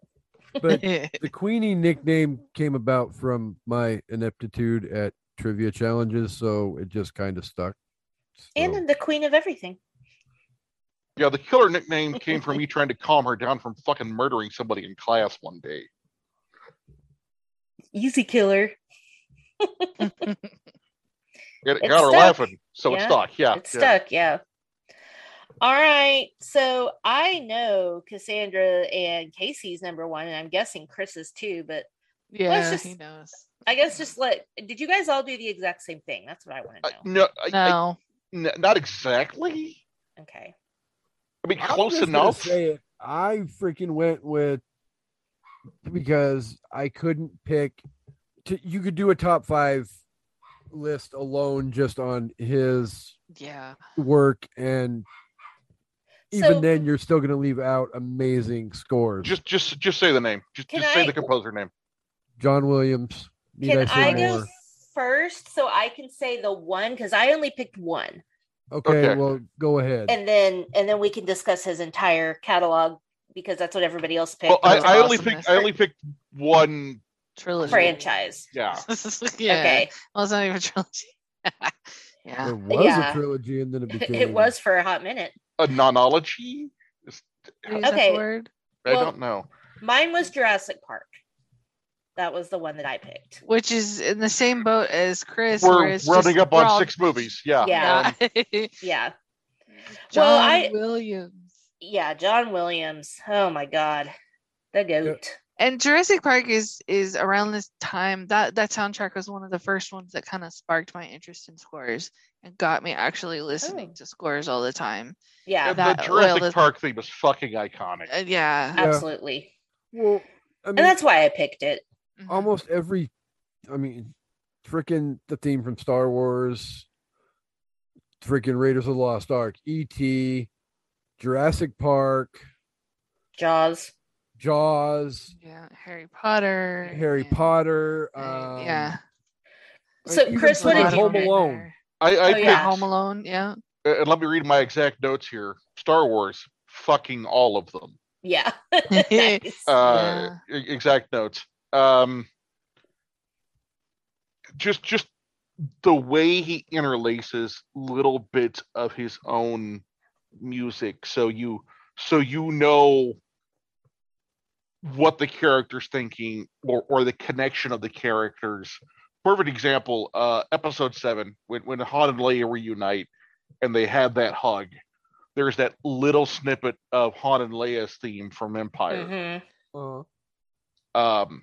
the Queenie nickname came about from my ineptitude at trivia challenges, so it just kind of stuck. And then the queen of everything. Yeah, the Killer nickname came from me trying to calm her down from fucking murdering somebody in class one day. Easy, Killer. It got her laughing, so it stuck. Yeah, it stuck. Yeah. All right, so I know Cassandra and Kasey's number one, and I'm guessing Chris's too. But he knows. I guess just did you guys all do the exact same thing? That's what I want to know. No, not exactly. Okay. I mean, close enough. I freaking went with, because I couldn't pick. You could do a top five list alone just on his work, and even then, you're still going to leave out amazing scores. Just say the name. Just say the composer name. John Williams. Can I go first so I can say the one? Because I only picked one. Okay, well, go ahead. And then we can discuss his entire catalog, because that's what everybody else picked. Well, I only picked one trilogy franchise. Yeah. Okay. Well, it's not even a trilogy. Yeah. There was a trilogy, and then it became. It was for a hot minute. A nonology? Is that word? I don't know. Mine was Jurassic Park. That was the one that I picked. Which is in the same boat as Chris. We're running up on six movies. Yeah. Yeah. John Williams. Yeah, John Williams. Oh my God. The goat. And Jurassic Park is around this time. That soundtrack was one of the first ones that kind of sparked my interest in scores and got me actually listening to scores all the time. Yeah. The Jurassic Park theme was fucking iconic. Yeah. Absolutely. Well, I mean, and that's why I picked it. Almost every, freaking the theme from Star Wars, freaking Raiders of the Lost Ark, E.T., Jurassic Park, Jaws, yeah, Harry Potter, yeah. So Chris, what did you? Home Alone. I picked Home Alone, yeah. And let me read my exact notes here: Star Wars, fucking all of them. Yeah. Nice. Exact notes. Just the way he interlaces little bits of his own music, so you know what the character's thinking or the connection of the characters. Perfect example, episode 7, when Han and Leia reunite and they have that hug, there's that little snippet of Han and Leia's theme from Empire. Mm-hmm.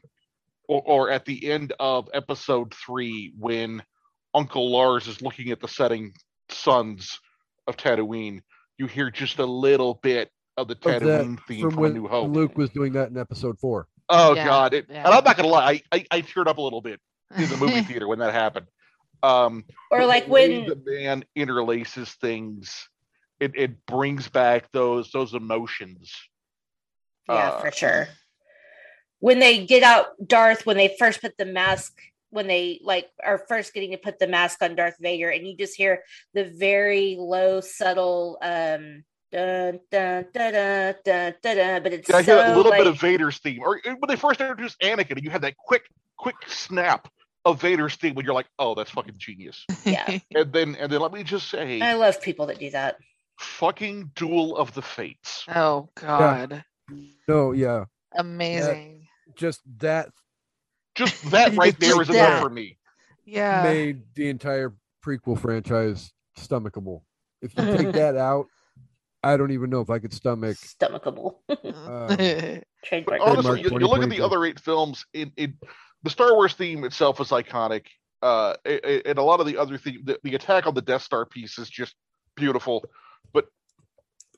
Or at the end of episode 3, when Uncle Lars is looking at the setting suns of Tatooine, you hear just a little bit of the Tatooine theme from A New Hope. Luke was doing that in episode 4. Oh, yeah, God. And I'm not going to lie. I teared up a little bit in the movie theater when that happened. Or like when the man interlaces things, it brings back those emotions. Yeah, for sure. When they get out Darth, when they first put the mask, when they are first getting to put the mask on Darth Vader, and you just hear the very low, subtle, dun, dun, dun, dun, dun, dun, dun, but it's I hear a little bit of Vader's theme. Or when they first introduced Anakin, you had that quick snap of Vader's theme when you're like, oh, that's fucking genius. Yeah. And then let me just say, I love people that do that. fucking Duel of the Fates. Oh, God. Yeah. No, yeah. Amazing. Just that right there is enough for me. Yeah. Made the entire prequel franchise stomachable. If you take that out, I don't even know if I could stomach. Stomachable. Trademark. Honestly, you look at the other 8 films, the Star Wars theme itself is iconic. And a lot of the other things, the attack on the Death Star piece is just beautiful. But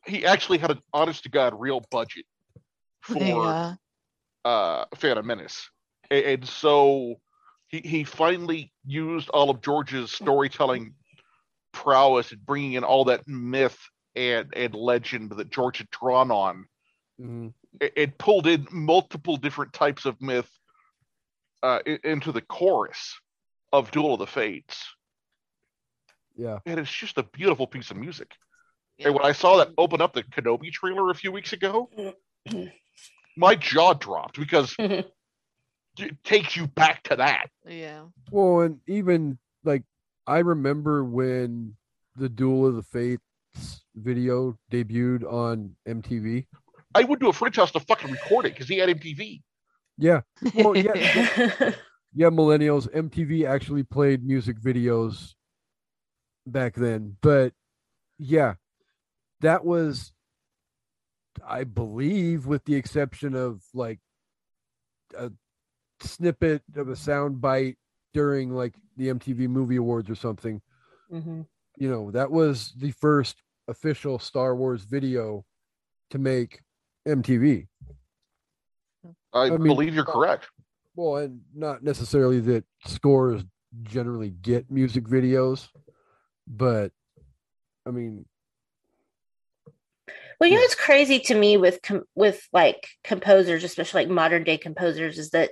he actually had an honest-to-God real budget for Phantom Menace. And so he finally used all of George's storytelling prowess and bringing in all that myth and legend that George had drawn on. Mm-hmm. It pulled in multiple different types of myth into the chorus of Duel of the Fates. Yeah. And it's just a beautiful piece of music. Yeah. And when I saw that open up the Kenobi trailer a few weeks ago, my jaw dropped because it takes you back to that. Yeah. Well, and even like I remember when the Duel of the Fates video debuted on MTV. I would do a friend's house to fucking record it because he had MTV. Yeah. Well, yeah. Yeah, millennials, MTV actually played music videos back then. But yeah, that was, I believe, with the exception of like a snippet of a sound bite during like the MTV Movie Awards or something. Mm-hmm. You know, that was the first official Star Wars video to make MTV. I believe you're correct. Well, and not necessarily that scores generally get music videos, but I mean, well, you know, it's crazy to me with like composers, especially like modern day composers, is that,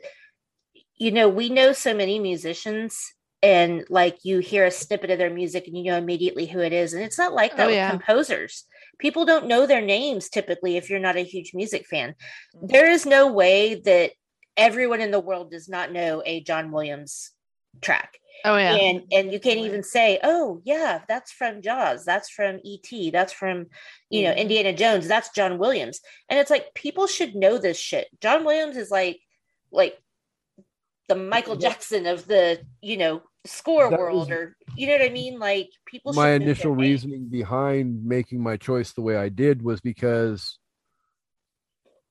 you know, we know so many musicians and like you hear a snippet of their music and you know immediately who it is. And it's not like that with composers. People don't know their names typically if you're not a huge music fan. There is no way that everyone in the world does not know a John Williams track. Oh, yeah. And you can't even say, oh, yeah, that's from Jaws. That's from E.T. That's from, you know, Indiana Jones. That's John Williams. And it's like, people should know this shit. John Williams is like the Michael Jackson of the, you know, score that world, or you know what I mean? Like, people should. My initial reasoning behind making my choice the way I did was because,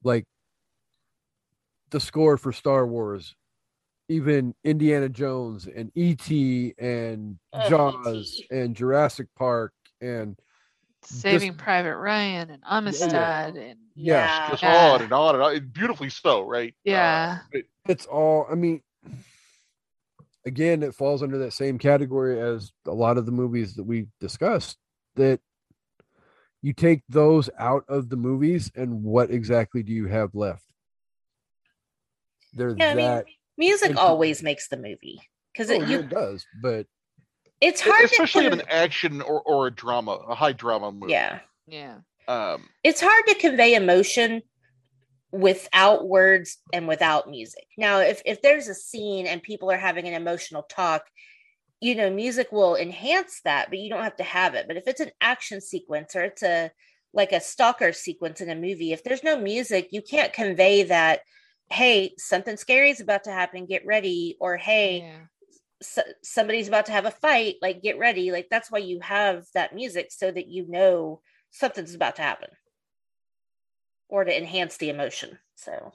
like, the score for Star Wars, even Indiana Jones and E.T. and Jaws and Jurassic Park and Saving Private Ryan and Amistad and just on and on, beautifully so, right? Yeah, it's all. I mean, again, it falls under that same category as a lot of the movies that we discussed. That you take those out of the movies, and what exactly do you have left? Music always makes the movie because it does, but it's hard, especially in an action or a drama, a high drama movie. Yeah. It's hard to convey emotion without words and without music. Now, if there's a scene and people are having an emotional talk, you know, music will enhance that, but you don't have to have it. But if it's an action sequence or it's a stalker sequence in a movie, if there's no music, you can't convey that. Hey, something scary is about to happen, get ready. Or hey, somebody's about to have a fight, like get ready. Like that's why you have that music, so that you know something's about to happen or to enhance the emotion. So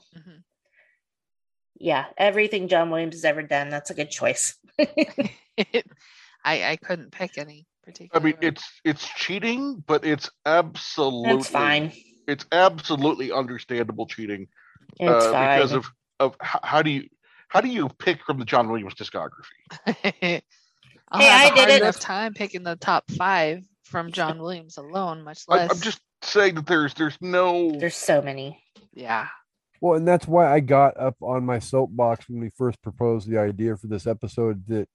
everything John Williams has ever done, that's a good choice. I couldn't pick any particular. I mean, it's cheating, but it's absolutely understandable cheating. Because of how do you pick from the John Williams discography? I'll have a hard enough time picking the top 5 from John Williams alone, much less. I'm just saying that there's so many. Yeah. Well, and that's why I got up on my soapbox when we first proposed the idea for this episode that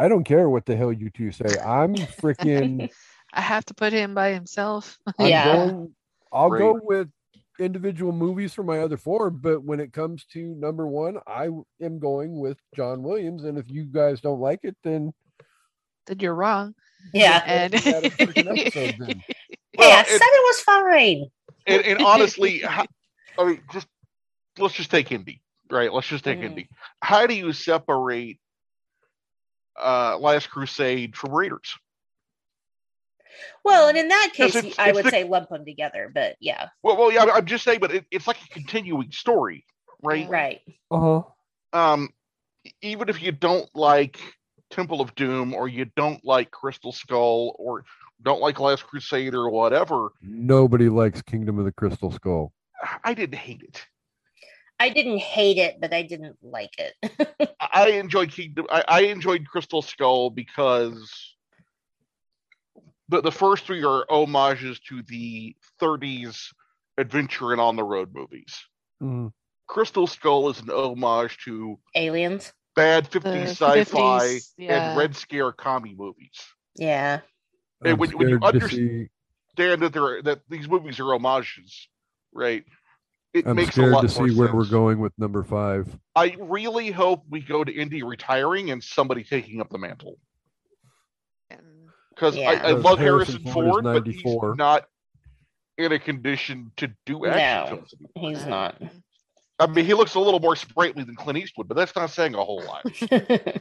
I don't care what the hell you two say. I'm freaking. I have to put him by himself. I'll go with individual movies for my other 4, but when it comes to number 1, I am going with John Williams, and if you guys don't like it, then you're wrong. Yeah. And Yeah, seven was fine. And honestly, I mean, let's just take indie, right? Let's just take indie. How do you separate Last Crusade from Raiders? Well, and in that case, I would say lump them together, but yeah. Well, yeah, I'm just saying, but it's like a continuing story, right? Right. Uh-huh. Even if you don't like Temple of Doom, or you don't like Crystal Skull, or don't like Last Crusade, or whatever. Nobody likes Kingdom of the Crystal Skull. I didn't hate it. I didn't hate it, but I didn't like it. I enjoyed Kingdom. I enjoyed Crystal Skull because the first three are homages to the 30s adventure and on the road movies. Mm. Crystal Skull is an homage to Aliens, bad 50s sci-fi, 50s, yeah, and Red Scare commie movies. Yeah. And when you understand that these movies are homages, right? It I'm makes scared a lot to see sense. Where we're going with number 5. I really hope we go to Indy retiring and somebody taking up the mantle. Because I love Harrison Ford, but he's not in a condition to do action films. No, he's not. I mean, he looks a little more sprightly than Clint Eastwood, but that's not saying a whole lot.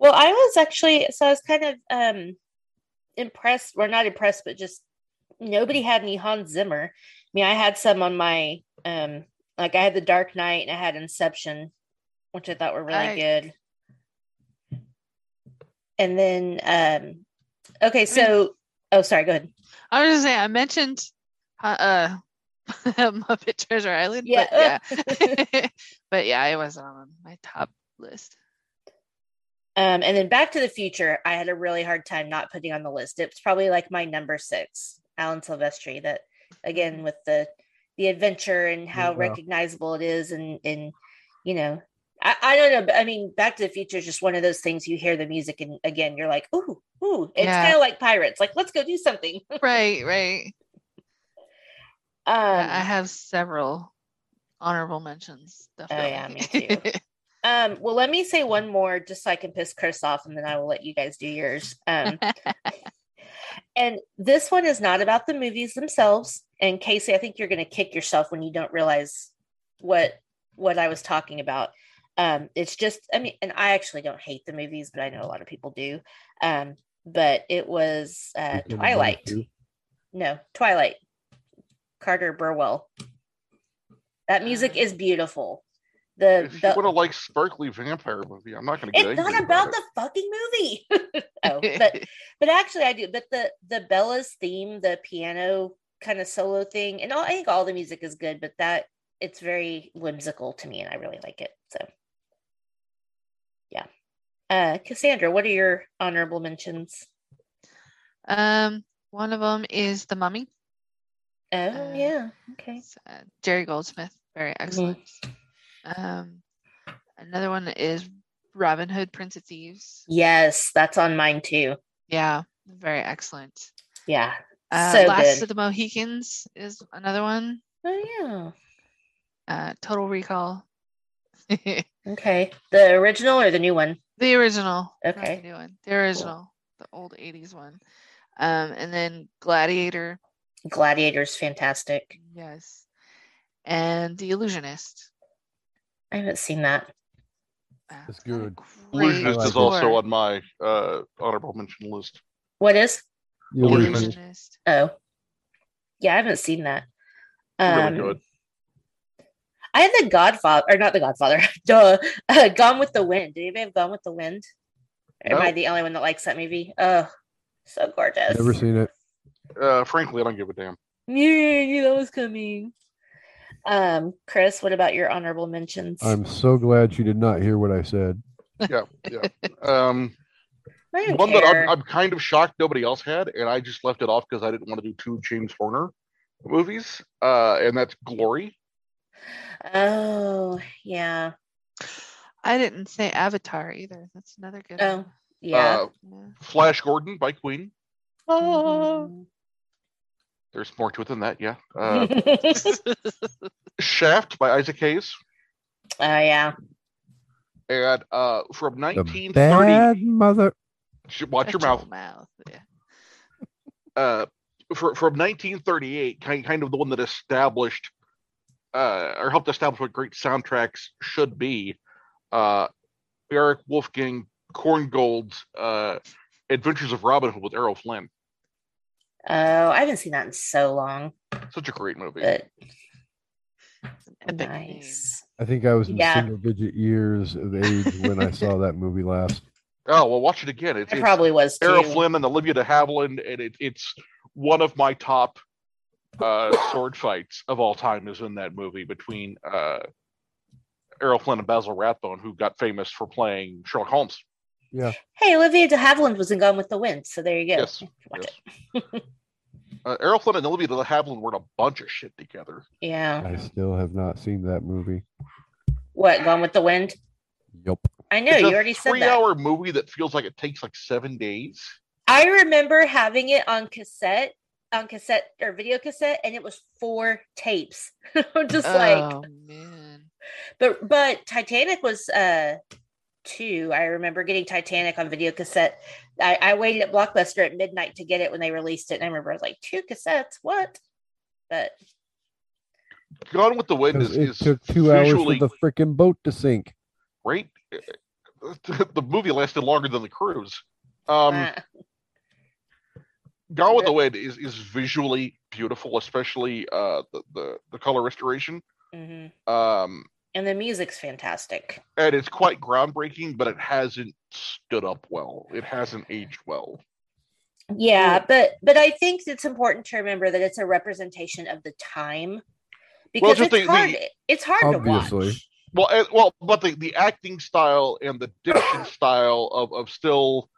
Well, I was actually, so I was kind of impressed, or not impressed, but just nobody had any Hans Zimmer. I mean, I had some on my, like I had The Dark Knight and I had Inception, which I thought were really good. And then, okay, so, oh, sorry, go ahead. I was going to say, I mentioned Muppet Treasure Island, but yeah, but yeah, it wasn't on my top list. And then Back to the Future, I had a really hard time not putting on the list. It's probably like my number 6, Alan Silvestri, that again, with the adventure and how recognizable it is. And you know, I don't know. But I mean, Back to the Future is just one of those things you hear the music and again, you're like, ooh, it's kind of like Pirates. Like, let's go do something. Right. I have several honorable mentions. Definitely. Oh yeah, me too. Well, let me say one more just so I can piss Chris off and then I will let you guys do yours. And this one is not about the movies themselves. And Kasey, I think you're going to kick yourself when you don't realize what I was talking about. It's just, I mean, and I actually don't hate the movies, but I know a lot of people do. But it was Twilight. Carter Burwell. That music is beautiful. If you would have liked sparkly vampire movie, I'm not going to get it. It's not about the fucking movie. Oh, but actually I do. But the Bella's theme, the piano kind of solo thing, and I think all the music is good, but that it's very whimsical to me, and I really like it. So, yeah. Cassandra, what are your honorable mentions? One of them is The Mummy. Oh yeah, okay. Jerry Goldsmith, very excellent. Mm-hmm. Another one is Robin Hood, Prince of Thieves. Yes, that's on mine too. Yeah, very excellent. Yeah, so Last of the Mohicans is another one. Oh yeah. Total Recall. Okay, the original or the new one? The original. Okay, the new one. The original, cool. The old 80s one. And then Gladiator. Gladiator's fantastic. Yes, and The Illusionist. I haven't seen that. That's good. Illusionist is also on my honorable mention list. What is? Illusionist. Oh. Yeah, I haven't seen that. Really good. I had The Godfather, or not The Godfather, duh. Gone with the Wind. Did anybody have Gone with the Wind? Or am I the only one that likes that movie? Oh, so gorgeous. Never seen it. Frankly, I don't give a damn. Yeah, you know it's coming. Chris, what about your honorable mentions? I'm so glad you did not hear what I said. Yeah. One that I'm kind of shocked nobody else had, and I just left it off because I didn't want to do 2 James Horner movies, and that's Glory. Oh, yeah. I didn't say Avatar either. That's another good one. Yeah. Flash Gordon by Queen. Oh. Mm-hmm. There's more to it than that, yeah. Shaft by Isaac Hayes. Oh, yeah. And from 1930... Bad mother... Watch your mouth. Yeah. From 1938, kind of the one that established, or helped establish what great soundtracks should be, Eric Wolfgang Korngold's Adventures of Robin Hood with Errol Flynn. Oh, I haven't seen that in so long. Such a great movie. Nice. I think I was in single digit years of age when I saw that movie last. Oh, well, watch it again. It probably was Errol Flynn and Olivia de Havilland, and it's one of my top sword fights of all time is in that movie between Errol Flynn and Basil Rathbone, who got famous for playing Sherlock Holmes. Yeah. Hey, Olivia de Havilland was in Gone with the Wind, so there you go. Yes. Yes. Errol Flynn and Olivia de Havilland were in a bunch of shit together. Yeah. I still have not seen that movie. What, Gone with the Wind? Yep. I know, you already said that. It's a 3-hour movie that feels like it takes like 7 days. I remember having it on cassette or video cassette, and it was 4 tapes. Just like, oh man. But Titanic was 2. I remember getting Titanic on video cassette. I waited at Blockbuster at midnight to get it when they released it, and I remember I was like, 2 cassettes, what? But Gone with the Wind is took 2 hours for the freaking boat to sink. Right? The movie lasted longer than the cruise. Gone with the Wind is visually beautiful, especially the color restoration. Mm-hmm. And the music's fantastic. And it's quite groundbreaking, but it hasn't stood up well. It hasn't aged well. Yeah, but I think it's important to remember that it's a representation of the time. Because it's hard obviously to watch. Well, but the acting style and the diction style of still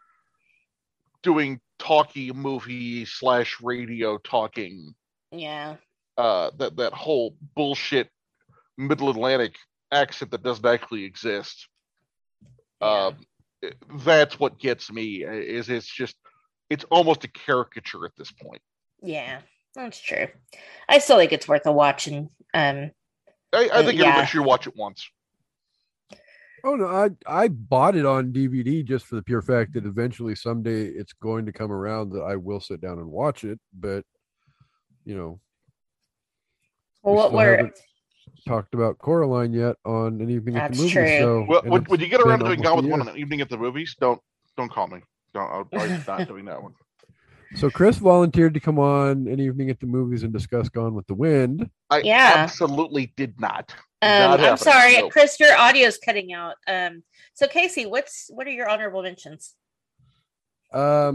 doing talky movie / radio talking. Yeah. That whole bullshit Middle Atlantic accent that doesn't actually exist. Yeah. That's what gets me. Is it's almost a caricature at this point. Yeah, that's true. I still think it's worth a watch, and I think everybody should watch it once. Oh no, I bought it on DVD just for the pure fact that eventually someday it's going to come around that I will sit down and watch it. But you know, haven't talked about Coraline yet on An Evening at the Movies. That's true. So, when you get around to doing Gone with the Wind on An Evening at the Movies, don't call me. I'm not doing that one. So Chris volunteered to come on An Evening at the Movies and discuss Gone with the Wind. I absolutely did not. I'm sorry, no. Chris, your audio is cutting out. So Kasey, what are your honorable mentions? I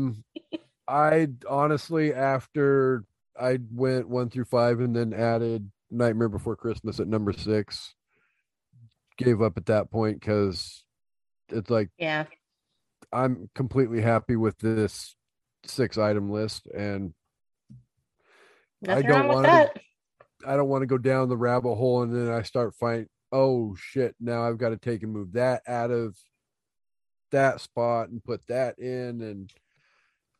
honestly, after I went 1 through 5 and then added Nightmare Before Christmas at number 6, gave up at that point because it's like, yeah, I'm completely happy with this 6-item list, and I don't want to go down the rabbit hole and then I start fighting. Oh shit, now I've got to take and move that out of that spot and put that in. And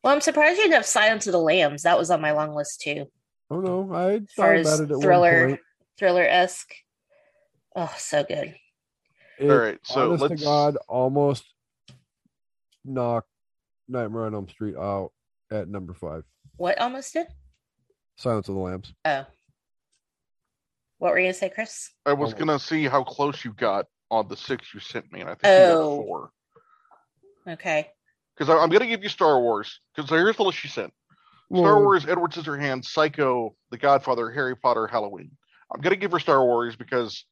well, I'm surprised you didn't have Silence of the Lambs. That was on my long list too. Oh no, I thought about it at thriller-esque. Oh, so good. All right, so honest to God, almost knocked Nightmare on Elm Street out at number 5. What almost did? Silence of the Lambs. Oh. What were you going to say, Chris? I was going to see how close you got on the 6 you sent me, and I think you got 4. Okay. Because I'm going to give you Star Wars, because here's the list you sent. Whoa. Star Wars, Edward Scissorhands, Psycho, The Godfather, Harry Potter, Halloween. I'm going to give her Star Wars because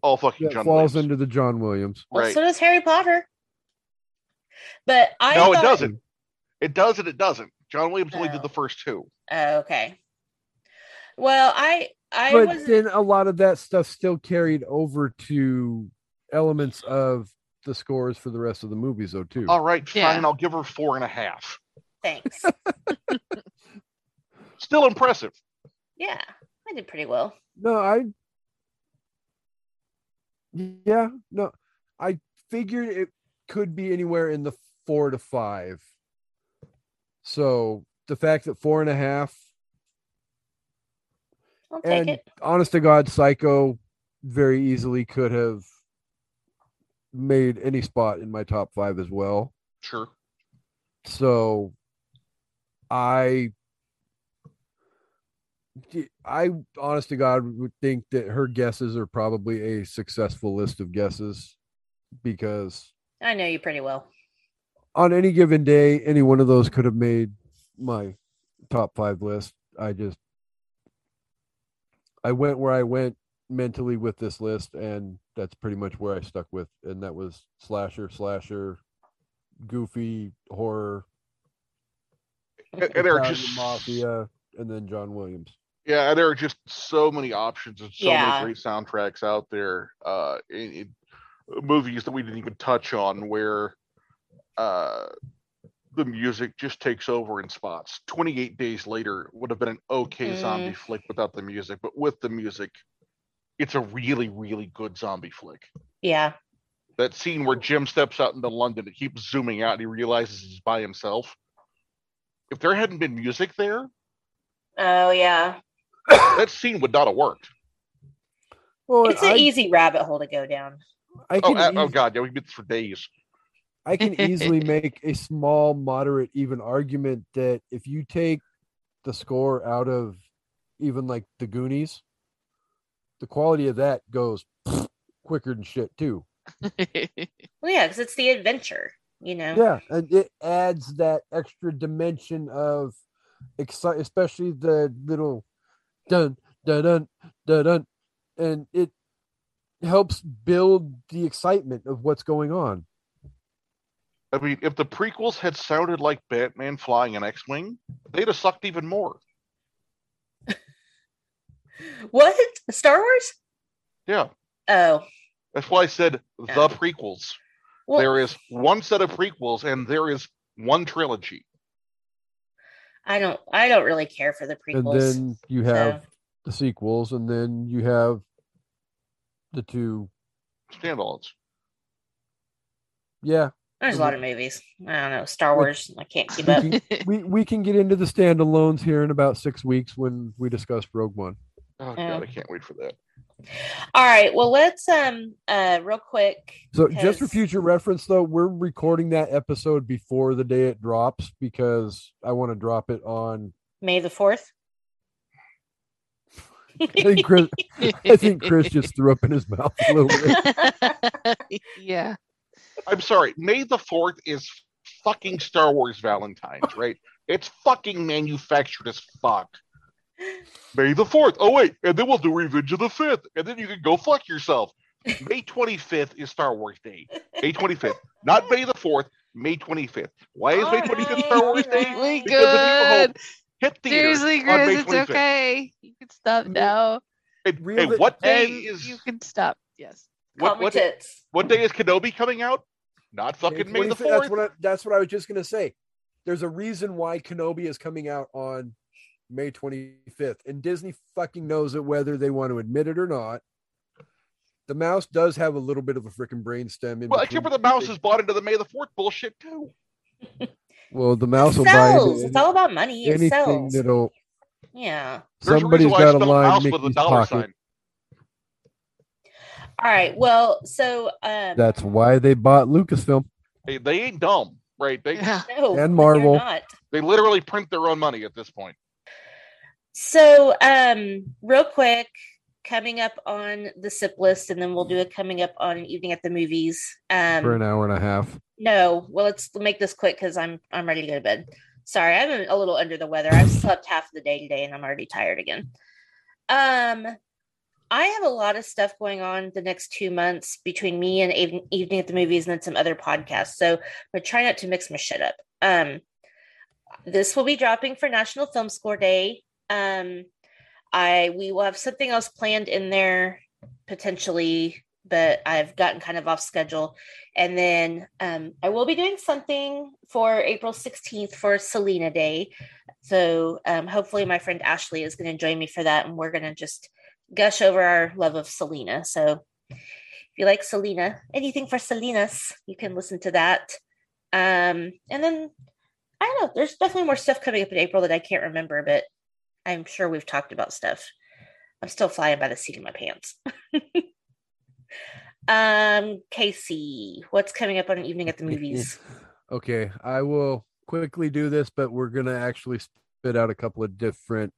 all fucking John falls Williams. Into the John Williams. Right. Well, so does Harry Potter. But it doesn't. It does and it doesn't. John Williams only did the first 2. Oh, okay. Well, but then a lot of that stuff still carried over to elements of the scores for the rest of the movies, though, too. All right, fine. Yeah. I'll give her 4.5. Thanks. Still impressive. Yeah, I did pretty well. I figured it could be anywhere in the 4 to 5. So the fact that 4.5. I'll take it. Honest to God, Psycho very easily could have made any spot in my top 5 as well. Sure. So I honest to God would think that her guesses are probably a successful list of guesses, because I know you pretty well. On any given day, any one of those could have made my top 5 list. I went where I went mentally with this list, and that's pretty much where I stuck with. And that was slasher, goofy, horror, and Italian mafia, and then John Williams. Yeah, there are just so many options and so many great soundtracks out there. In movies that we didn't even touch on, where the music just takes over in spots. 28 Days Later would have been an okay zombie flick without the music, but with the music, it's a really, really good zombie flick. Yeah. That scene where Jim steps out into London, it keeps zooming out and he realizes he's by himself. If there hadn't been music there, oh yeah, that scene would not have worked. Well, it's an easy rabbit hole to go down. Yeah, we've been for days. I can easily make a small, moderate, even argument that if you take the score out of even like the Goonies, the quality of that goes quicker than shit too. Well, yeah, because it's the adventure, you know. Yeah, and it adds that extra dimension of excitement, especially the little dun dun dun dun dun, and it helps build the excitement of what's going on. I mean, if the prequels had sounded like Batman flying an X-Wing, they'd have sucked even more. What? Star Wars? Yeah. Oh. That's why I said the prequels. Well, there is one set of prequels and there is one trilogy. I don't really care for the prequels. And then you have the sequels, and then you have the two standalones. Yeah. There's a lot of movies. I don't know. Star Wars, I can't keep up. We can get into the standalones here in about 6 weeks when we discuss Rogue One. Oh, God, I can't wait for that. All right. Well, let's real quick. So just for future reference, though, we're recording that episode before the day it drops because I want to drop it on May the 4th. I think Chris just threw up in his mouth a little bit. Yeah. I'm sorry. May the 4th is fucking Star Wars Valentine's, right? It's fucking manufactured as fuck. May the 4th. Oh, wait. And then we'll do Revenge of the 5th. And then you can go fuck yourself. May 25th is Star Wars Day. May 25th. Not May the 4th. May 25th. Why is May 25th Star Wars Day? Really good. Hit seriously, Chris, it's okay. You can stop now. And what day is... You can stop, yes. What day is Kenobi coming out? Not fucking May the 4th. That's what I was just going to say. There's a reason why Kenobi is coming out on May 25th. And Disney fucking knows it whether they want to admit it or not. The mouse does have a little bit of a freaking brainstem. Well, except for the mouse is bought into the May the 4th bullshit, too. Well, the mouse will buy it. It's all about money. It sells. Yeah. Somebody's got a line in Mickey's pocket. All right. Well, so that's why they bought Lucasfilm. They ain't dumb, right? And Marvel. They literally print their own money at this point. So, real quick, coming up on the Sip List, and then we'll do a coming up on An Evening at the Movies for an hour and a half. No, well, let's make this quick because I'm ready to go to bed. Sorry, I'm a little under the weather. I've slept half of the day today, and I'm already tired again. I have a lot of stuff going on the next 2 months between me and Evening at the Movies, and then some other podcasts. So I'm gonna try not to mix my shit up. This will be dropping for National Film Score Day. We will have something else planned in there potentially, but I've gotten kind of off schedule. And then I will be doing something for April 16th for Selena Day. So hopefully my friend Ashley is going to join me for that. And we're going to just gush over our love of Selena. So if you like Selena, anything for Selena's, you can listen to that. And then, I don't know, there's definitely more stuff coming up in April that I can't remember, but I'm sure we've talked about stuff. I'm still flying by the seat of my pants. Kasey, what's coming up on An Evening at the Movies? Okay, I will quickly do this, but we're going to actually spit out a couple of different...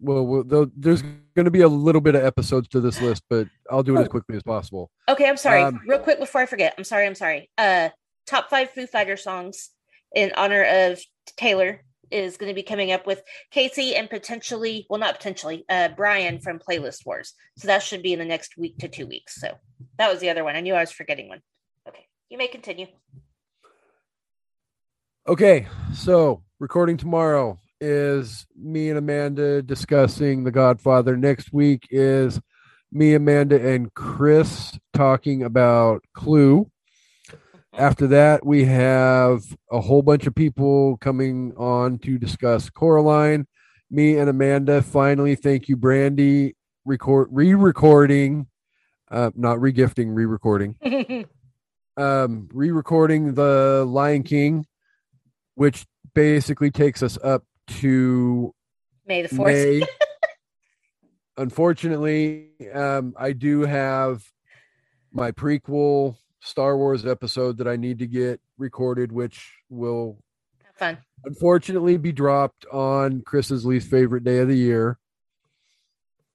Well, there's going to be a little bit of episodes to this list, but I'll do it as quickly as possible. Okay, I'm sorry. Real quick before I forget. I'm sorry. Top 5 Foo Fighter songs in honor of Taylor is going to be coming up with Casey and not potentially, Brian from Playlist Wars. So that should be in the next week to 2 weeks. So that was the other one. I knew I was forgetting one. Okay. You may continue. Okay. So recording tomorrow, is me and Amanda discussing The Godfather. Next week is me, Amanda, and Chris talking about Clue. After that, we have a whole bunch of people coming on to discuss Coraline. Me and Amanda, finally, thank you, Brandy, re-recording The Lion King, which basically takes us up to May the 4th. May. Unfortunately, I do have my prequel Star Wars episode that I need to get recorded, which will unfortunately be dropped on Chris's least favorite day of the year,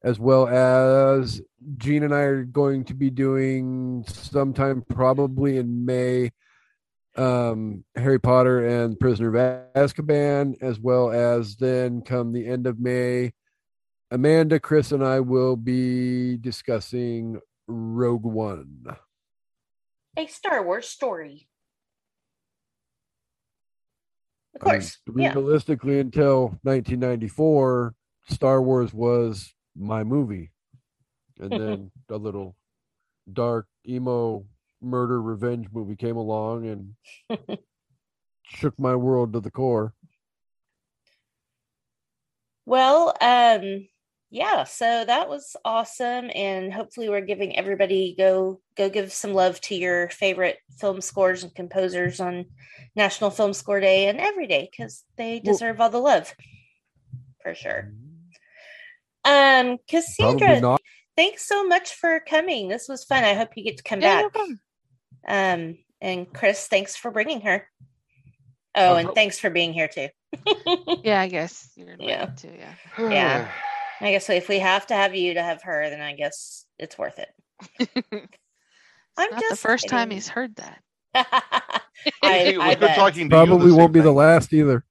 as well as Gene and I are going to be doing sometime probably in May, Harry Potter and Prisoner of Azkaban, as well as then come the end of May, Amanda, Chris, and I will be discussing Rogue One. A Star Wars story. Of course. Realistically, until 1994, Star Wars was my movie. And then a little dark emo murder revenge movie came along and shook my world to the core. Well, yeah, so that was awesome, and hopefully we're giving everybody go give some love to your favorite film scores and composers on National Film Score Day and every day, because they deserve all the love, for sure. Cassandra, thanks so much for coming. This was fun. I hope you get to come back. And Chris, thanks for bringing her. Oh, and thanks for being here too. Yeah, I guess you're invited too. Yeah. Yeah. I guess if we have to have you to have her, then I guess it's worth it. It's not the first time he's heard that. Probably won't be the last either.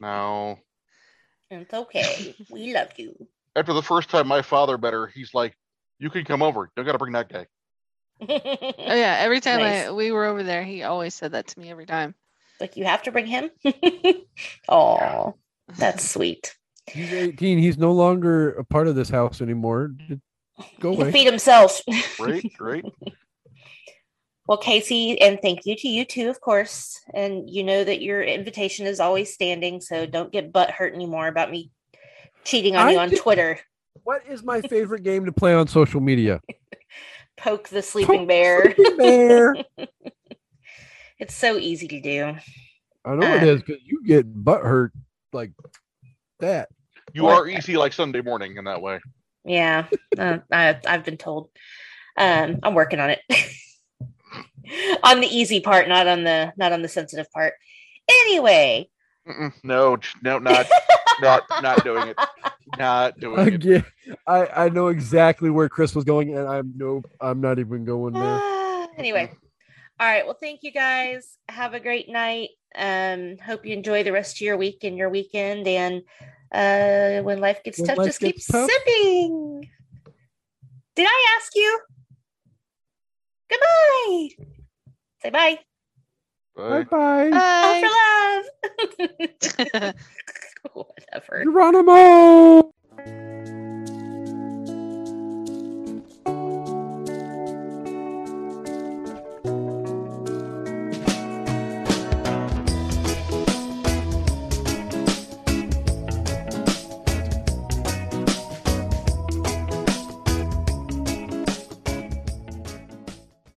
No. It's okay. We love you. After the first time my father met her, he's like, you can come over. Don't got to bring that guy. Oh, yeah. Every time we were over there, he always said that to me every time. Like, you have to bring him? Oh, that's sweet. He's 18. He's no longer a part of this house anymore. Go away. He feed himself. Great. Well, Kasey, and thank you to you too, of course. And you know that your invitation is always standing, so don't get butt hurt anymore about me cheating on you on Twitter. What is my favorite game to play on social media? Poke the sleeping bear. It's so easy to do. I know it is, because you get butt hurt like that. You are easy like Sunday morning in that way. Yeah, I've been told. I'm working on it. On the easy part, not on the sensitive part. Anyway. No, not doing it. Again, it. I know exactly where Chris was going, and I'm not even going there. Anyway. All right. Well, thank you guys. Have a great night. Hope you enjoy the rest of your week and your weekend. And when life gets tough, just keep sipping. Did I ask you? Goodbye. Say bye. Bye. All for love. Whatever. Geronimo.